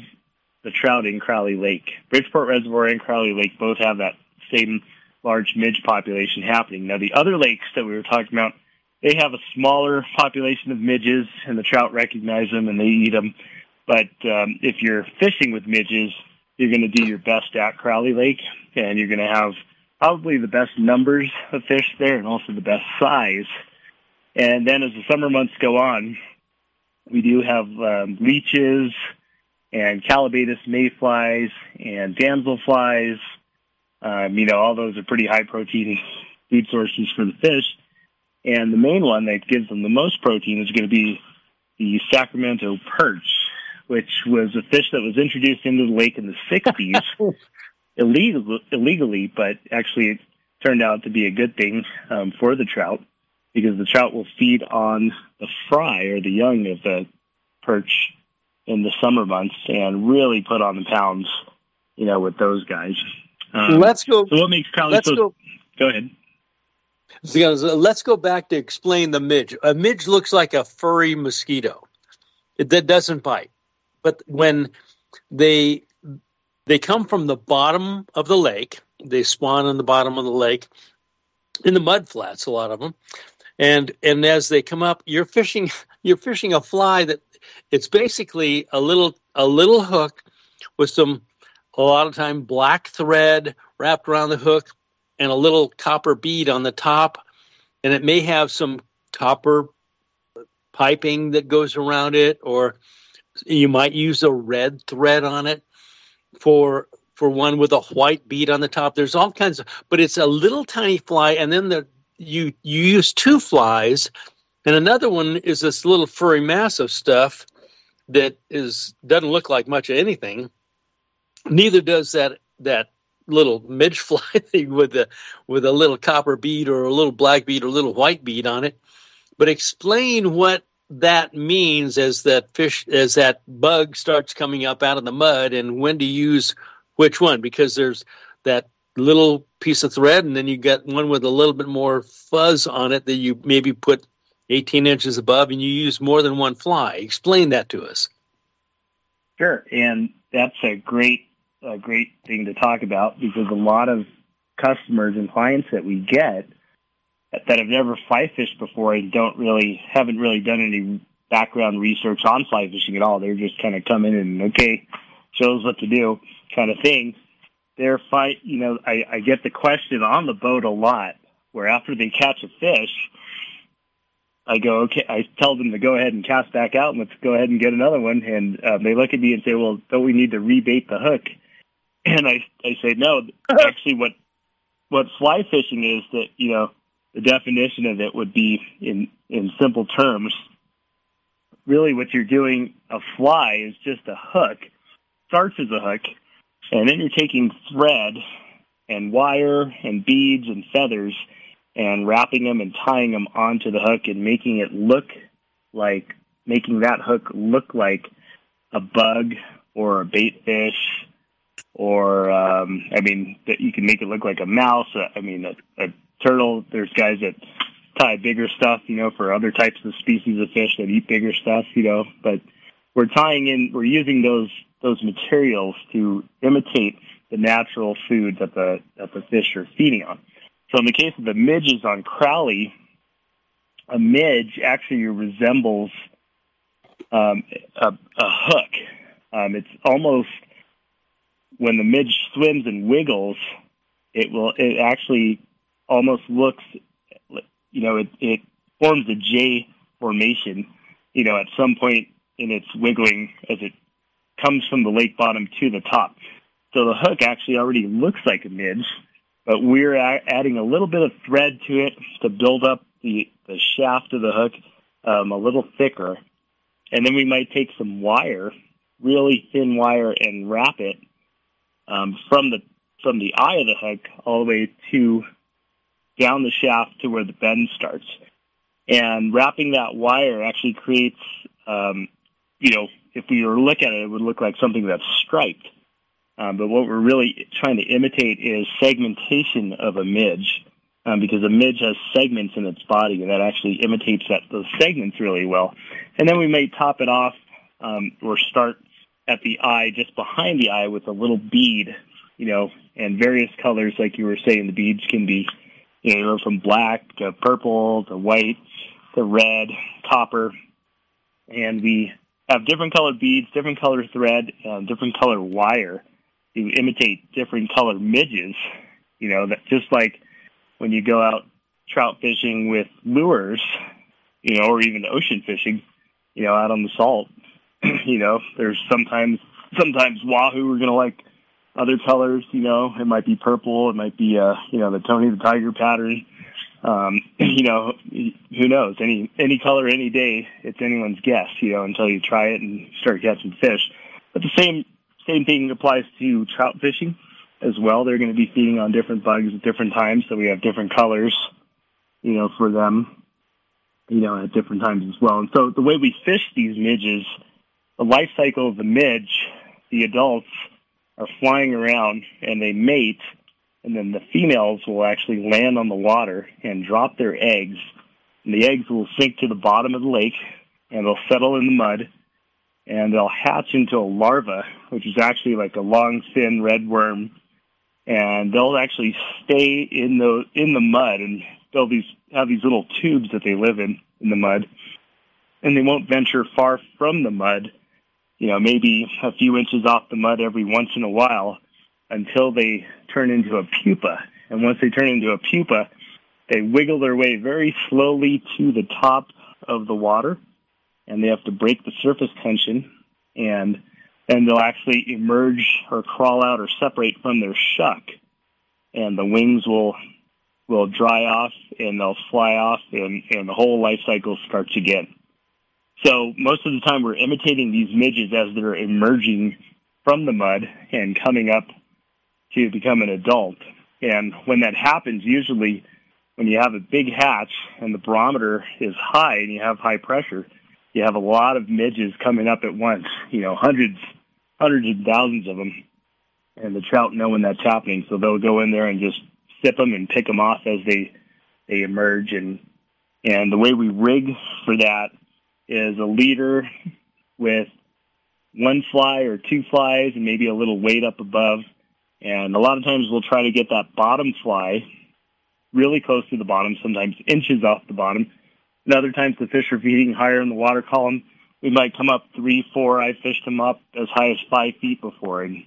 the trout in Crowley Lake. Bridgeport Reservoir and Crowley Lake both have that same large midge population happening. Now, the other lakes that we were talking about, they have a smaller population of midges, and the trout recognize them and they eat them. But if you're fishing with midges, you're going to do your best at Crowley Lake, and you're going to have probably the best numbers of fish there and also the best size. And then as the summer months go on, we do have leeches and calabatus mayflies and damselflies. All those are pretty high-protein food sources for the fish. And the main one that gives them the most protein is going to be the Sacramento Perch, which was a fish that was introduced into the lake in the 60s illegally, but actually it turned out to be a good thing for the trout because the trout will feed on the fry or the young of the perch in the summer months and really put on the pounds, with those guys. Let's go. So what makes Crowley Go ahead. Let's go back to explain the midge. A midge looks like a furry mosquito. that doesn't bite. But when they come from the bottom of the lake, they spawn in the bottom of the lake, in the mud flats, a lot of them. And as they come up, you're fishing a fly that it's basically a little hook with a lot of time black thread wrapped around the hook and a little copper bead on the top, and it may have some copper piping that goes around it, or you might use a red thread on it for one with a white bead on the top. There's all kinds of, but it's a little tiny fly, and then you use two flies, and another one is this little furry mass of stuff that doesn't look like much of anything. Neither does that little midge fly thing with a little copper bead or a little black bead or a little white bead on it. But explain what that means as that bug starts coming up out of the mud, and when to use which one, because there's that little piece of thread, and then you get one with a little bit more fuzz on it that you maybe put 18 inches above, and you use more than one fly. Explain that to us. Sure, and that's a great thing to talk about, because a lot of customers and clients that we get that have never fly fished before and haven't really done any background research on fly fishing at all. They're just kind of coming in and, okay, show us what to do kind of thing. They're I get the question on the boat a lot where after they catch a fish, I go, okay, I tell them to go ahead and cast back out and let's go ahead and get another one. And they look at me and say, well, don't we need to rebait the hook? And I say, no, actually what fly fishing is, that, you know, the definition of it would be in simple terms, really what you're doing, a fly is just a hook, starts as a hook, and then you're taking thread and wire and beads and feathers and wrapping them and tying them onto the hook and making that hook look like a bug or a bait fish, or, you can make it look like a mouse, a turtle. There's guys that tie bigger stuff, you know, for other types of species of fish that eat bigger stuff, you know, but we're using those materials to imitate the natural food that the fish are feeding on. So in the case of the midges on Crowley, a midge actually resembles a hook. It's almost, when the midge swims and wiggles, it actually almost looks, you know, it forms a J formation, you know, at some point in its wiggling as it comes from the lake bottom to the top. So the hook actually already looks like a midge, but we're adding a little bit of thread to it to build up the shaft of the hook a little thicker. And then we might take some wire, really thin wire, and wrap it from the eye of the hook all the way to down the shaft to where the bend starts. And wrapping that wire actually creates, if we were to look at it, it would look like something that's striped. But what we're really trying to imitate is segmentation of a midge, because a midge has segments in its body, and that actually imitates those segments really well. And then we may top it off or start at the eye, just behind the eye, with a little bead, you know, and various colors, like you were saying. The beads can be, you know, from black to purple to white to red, copper, and we have different colored beads, different color thread, different color wire, to imitate different colored midges, you know, that just like when you go out trout fishing with lures, you know, or even ocean fishing, you know, out on the salt, you know, there's sometimes wahoo are going to like other colors, you know, it might be purple, it might be, you know, the Tony the Tiger pattern, you know, who knows, any color, any day, it's anyone's guess, you know, until you try it and start catching fish. But the same thing applies to trout fishing as well. They're going to be feeding on different bugs at different times, so we have different colors, you know, for them, you know, at different times as well. And so the way we fish these midges, the life cycle of the midge, the adults are flying around and they mate, and then the females will actually land on the water and drop their eggs, and the eggs will sink to the bottom of the lake, and they'll settle in the mud, and they'll hatch into a larva, which is actually like a long, thin red worm, and they'll actually stay in the mud, and they'll have these little tubes that they live in the mud, and they won't venture far from the mud, you know, maybe a few inches off the mud every once in a while until they turn into a pupa. And once they turn into a pupa, they wiggle their way very slowly to the top of the water, and they have to break the surface tension, and then they'll actually emerge or crawl out or separate from their shuck, and the wings will dry off, and they'll fly off, and the whole life cycle starts again. So most of the time we're imitating these midges as they're emerging from the mud and coming up to become an adult. And when that happens, usually when you have a big hatch and the barometer is high and you have high pressure, you have a lot of midges coming up at once, you know, hundreds and thousands of them. And the trout know when that's happening, so they'll go in there and just sip them and pick them off as they emerge. And the way we rig for that is a leader with one fly or two flies and maybe a little weight up above. And a lot of times we'll try to get that bottom fly really close to the bottom, sometimes inches off the bottom. And other times the fish are feeding higher in the water column. We might come up 3, 4. I fished them up as high as 5 feet before and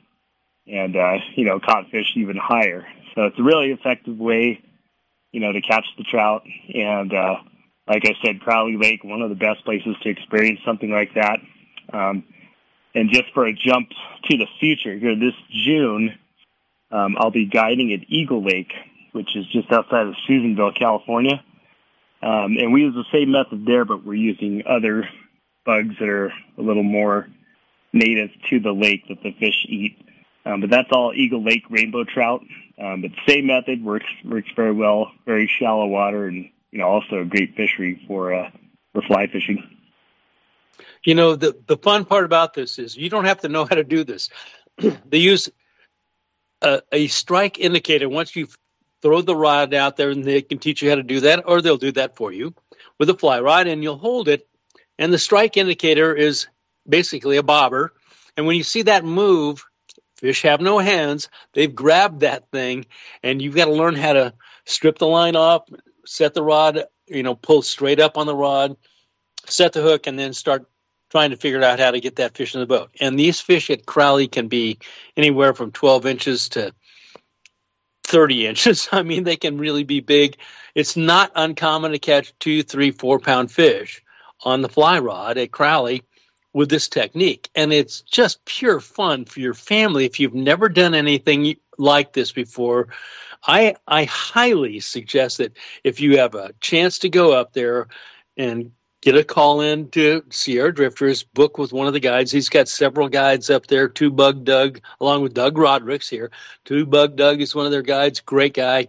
caught fish even higher. So it's a really effective way, you know, to catch the trout. And like I said, Crowley Lake, one of the best places to experience something like that. And just for a jump to the future, here this June, I'll be guiding at Eagle Lake, which is just outside of Susanville, California. And we use the same method there, but we're using other bugs that are a little more native to the lake that the fish eat. But that's all Eagle Lake rainbow trout. But same method works very well, very shallow water, and you know, also a great fishery for fly fishing. You know, the fun part about this is you don't have to know how to do this. They use a strike indicator. Once you throw the rod out there, and they can teach you how to do that, or they'll do that for you with a fly rod, and you'll hold it. And the strike indicator is basically a bobber. And when you see that move, fish have no hands. They've grabbed that thing, and you've got to learn how to strip the line off, set the rod, you know, pull straight up on the rod, set the hook, and then start trying to figure out how to get that fish in the boat. And these fish at Crowley can be anywhere from 12 inches to 30 inches. I mean, they can really be big. It's not uncommon to catch 2, 3, 4 pound fish on the fly rod at Crowley with this technique. And it's just pure fun for your family. If you've never done anything like this before, I highly suggest that if you have a chance to go up there and get a call in to Sierra Drifters, book with one of the guides. He's got several guides up there, 2 Bug Doug, along with Doug Rodericks here. 2 Bug Doug is one of their guides, great guy.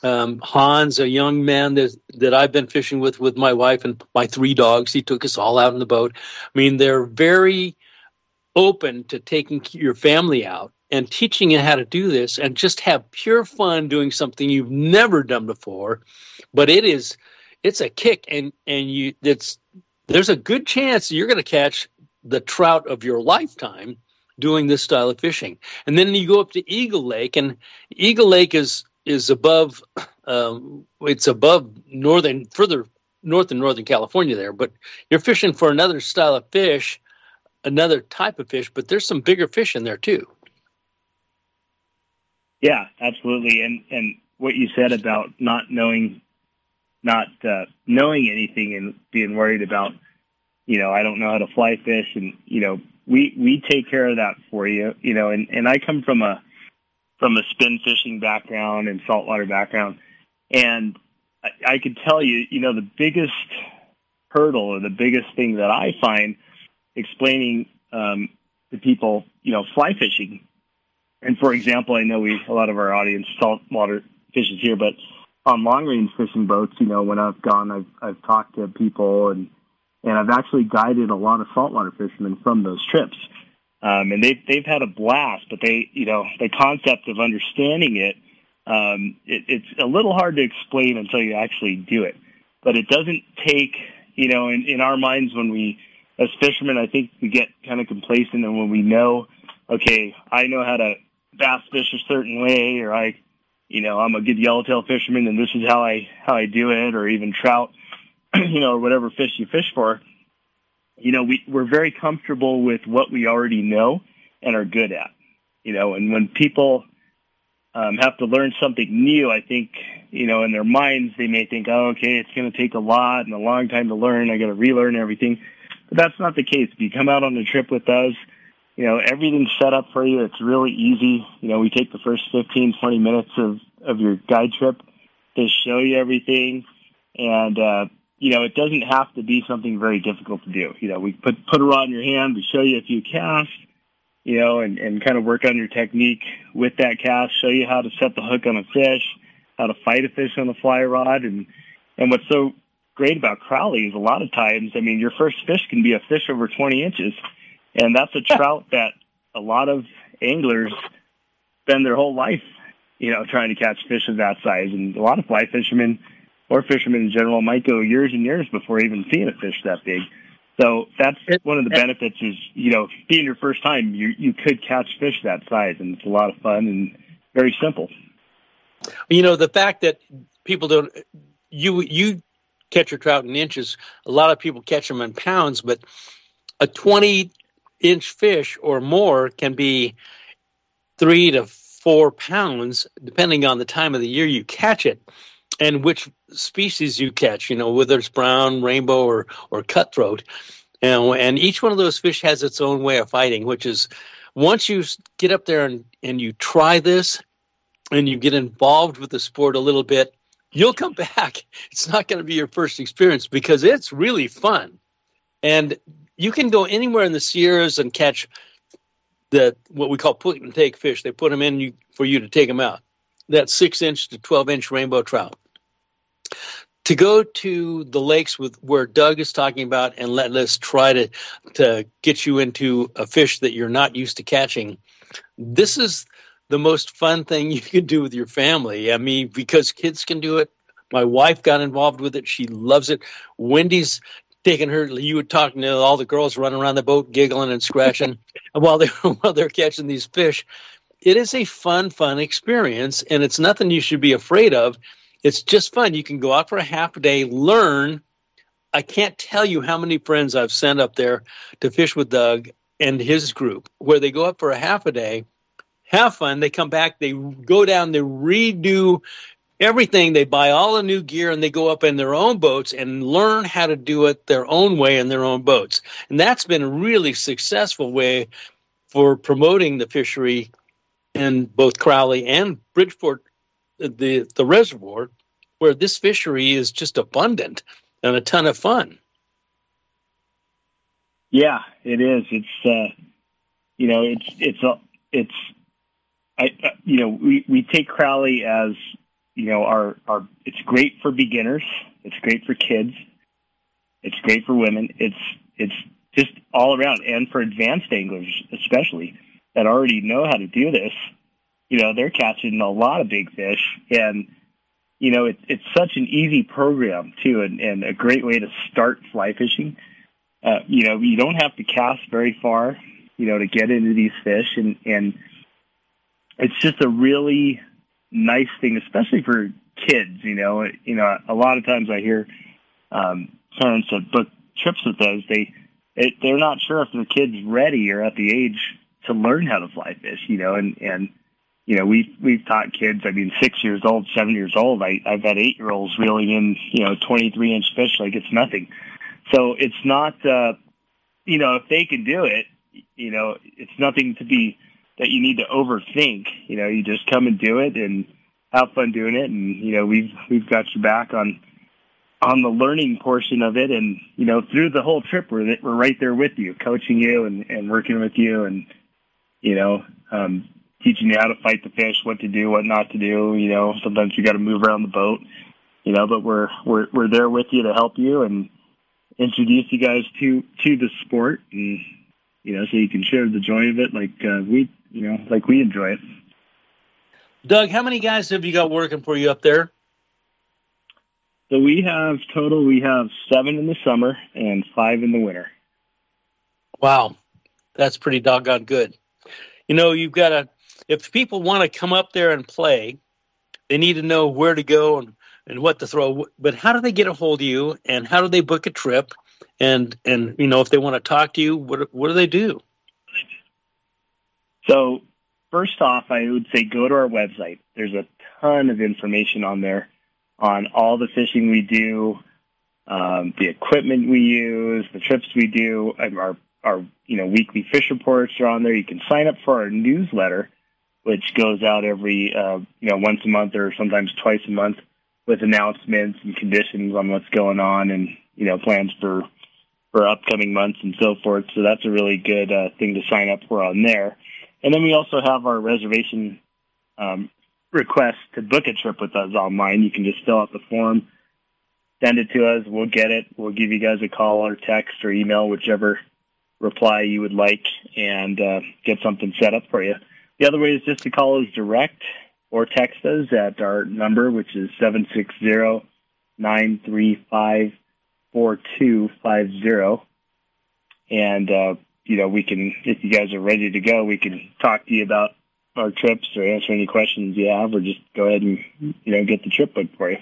Hans, a young man that I've been fishing with my wife and my 3 dogs. He took us all out in the boat. I mean, they're very open to taking your family out and teaching you how to do this and just have pure fun doing something you've never done before. But it's a kick, and there's a good chance you're going to catch the trout of your lifetime doing this style of fishing. And then you go up to Eagle Lake, and Eagle Lake is above it's above northern California there. But you're fishing for another style of fish, another type of fish. But there's some bigger fish in there too. Yeah, absolutely. And what you said about not knowing anything and being worried about, you know, I don't know how to fly fish, and you know, we take care of that for you, you know, and I come from a spin fishing background and saltwater background, and I could tell you, you know, the biggest hurdle or the biggest thing that I find explaining to people, you know, fly fishing. And for example, I know a lot of our audience saltwater fishes here, but on long-range fishing boats, you know, when I've gone, I've talked to people, and I've actually guided a lot of saltwater fishermen from those trips, and they've had a blast. But they, you know, the concept of understanding it, it's a little hard to explain until you actually do it. But it doesn't take, you know, in our minds when we as fishermen, I think we get kind of complacent, and when we know, okay, I know how to bass fish a certain way, or I, you know, I'm a good yellowtail fisherman, and this is how I do it, or even trout, you know, or whatever fish you fish for. You know, we're very comfortable with what we already know and are good at. You know, and when people have to learn something new, I think, you know, in their minds, they may think, oh, okay, it's going to take a lot and a long time to learn. I got to relearn everything. But that's not the case. If you come out on a trip with us, you know, everything's set up for you. It's really easy. You know, we take the first 15, 20 minutes of your guide trip to show you everything. And, you know, it doesn't have to be something very difficult to do. You know, we put a rod in your hand, we show you a few casts, you know, and kind of work on your technique with that cast, show you how to set the hook on a fish, how to fight a fish on a fly rod. And what's so great about Crowley is a lot of times, I mean, your first fish can be a fish over 20 inches, and that's a trout that a lot of anglers spend their whole life, you know, trying to catch fish of that size. And a lot of fly fishermen, or fishermen in general, might go years and years before even seeing a fish that big. So that's one of the benefits is, you know, being your first time, you could catch fish that size, and it's a lot of fun and very simple. You know, the fact that people don't – you catch your trout in inches. A lot of people catch them in pounds, but a 20-inch fish or more can be 3 to 4 pounds, depending on the time of the year you catch it. And which species you catch, you know, whether it's brown, rainbow, or cutthroat. And each one of those fish has its own way of fighting, which is once you get up there and you try this and you get involved with the sport a little bit, you'll come back. It's not going to be your first experience because it's really fun. And you can go anywhere in the Sierras and catch what we call put-and-take fish. They put them in for you to take them out. That's 6-inch to 12-inch rainbow trout. To go to the lakes where Doug is talking about and let us try to get you into a fish that you're not used to catching, this is the most fun thing you can do with your family. I mean, because kids can do it. My wife got involved with it. She loves it. Wendy's taking her. You were talking to all the girls running around the boat, giggling and scratching while they're catching these fish. It is a fun experience, and it's nothing you should be afraid of. It's just fun. You can go out for a half a day, learn. I can't tell you how many friends I've sent up there to fish with Doug and his group, where they go up for a half a day, have fun. They come back, they go down, they redo everything. They buy all the new gear, and they go up in their own boats and learn how to do it their own way in their own boats. And that's been a really successful way for promoting the fishery in both Crowley and Bridgeport, the reservoir, where this fishery is just abundant and a ton of fun. Yeah, it is. It's you know, it's I you know, we take Crowley as, you know, our it's great for beginners, it's great for kids, it's great for women, it's just all around, and for advanced anglers especially that already know how to do this. You know, they're catching a lot of big fish, and, you know, it's such an easy program, too, and a great way to start fly fishing. You know, you don't have to cast very far, you know, to get into these fish, and it's just a really nice thing, especially for kids, you know. You know, a lot of times I hear parents that book trips with those, they're not sure if their kid's ready or at the age to learn how to fly fish, you know, and you know, we've taught kids, I mean, 6 years old, 7 years old. I've had 8-year-olds reeling in, you know, 23-inch fish like it's nothing. So it's not, you know, if they can do it, you know, it's nothing to be that you need to overthink. You know, you just come and do it and have fun doing it. And, you know, we've got your back on the learning portion of it. And, you know, through the whole trip, we're right there with you, coaching you and working with you and, you know, teaching you how to fight the fish, what to do, what not to do. You know, sometimes you got to move around the boat, you know, but we're there with you to help you and introduce you guys to the sport, and, you know, so you can share the joy of it like we enjoy it. Doug, how many guys have you got working for you up there? So we have 7 in the summer and 5 in the winter. Wow, that's pretty doggone good. You know, you've got to, if people want to come up there and play, they need to know where to go and what to throw. But how do they get a hold of you, and how do they book a trip? And you know, if they want to talk to you, what do they do? So first off, I would say go to our website. There's a ton of information on there on all the fishing we do, the equipment we use, the trips we do. Our weekly fish reports are on there. You can sign up for our newsletter, which goes out every once a month or sometimes twice a month, with announcements and conditions on what's going on and plans for upcoming months and so forth. So that's a really good thing to sign up for on there. And then we also have our reservation request to book a trip with us online. You can just fill out the form, send it to us. We'll get it. We'll give you guys a call or text or email, whichever reply you would like, and get something set up for you. The other way is just to call us direct or text us at our number, which is 760-935-4250. And, we can, if you guys are ready to go, we can talk to you about our trips or answer any questions you have, or just go ahead and, get the trip booked for you.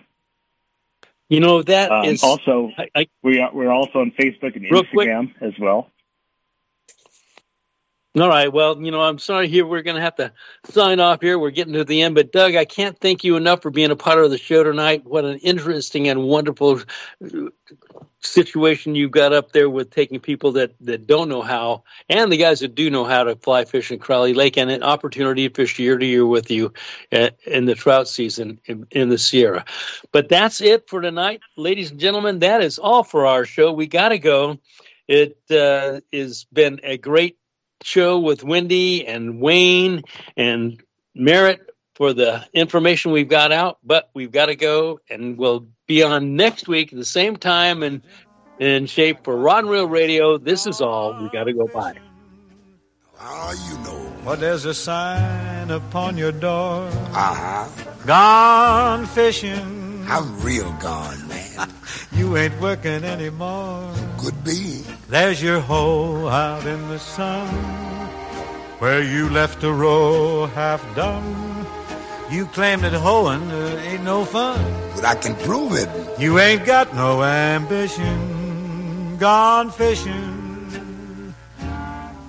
You know, that is also, we're also on Facebook and Instagram as well. All right. Well, I'm sorry here. We're going to have to sign off here. We're getting to the end. But, Doug, I can't thank you enough for being a part of the show tonight. What an interesting and wonderful situation you've got up there with taking people that don't know how, and the guys that do know how to fly fish in Crowley Lake, and an opportunity to fish year to year with you in the trout season in the Sierra. But that's it for tonight. Ladies and gentlemen, that is all for our show. We got to go. It has been a great show with Wendy and Wayne and Merritt for the information we've got out, but we've got to go, and we'll be on next week at the same time and in shape for Rod and Reel Radio. This is all we got to go by. Well, there's a sign upon your door. Gone fishing. I'm real gone, man. You ain't working anymore. Could be. There's your hole out in the sun, where you left a row half done. You claim that hoeing ain't no fun, but I can prove it. You ain't got no ambition. Gone fishing.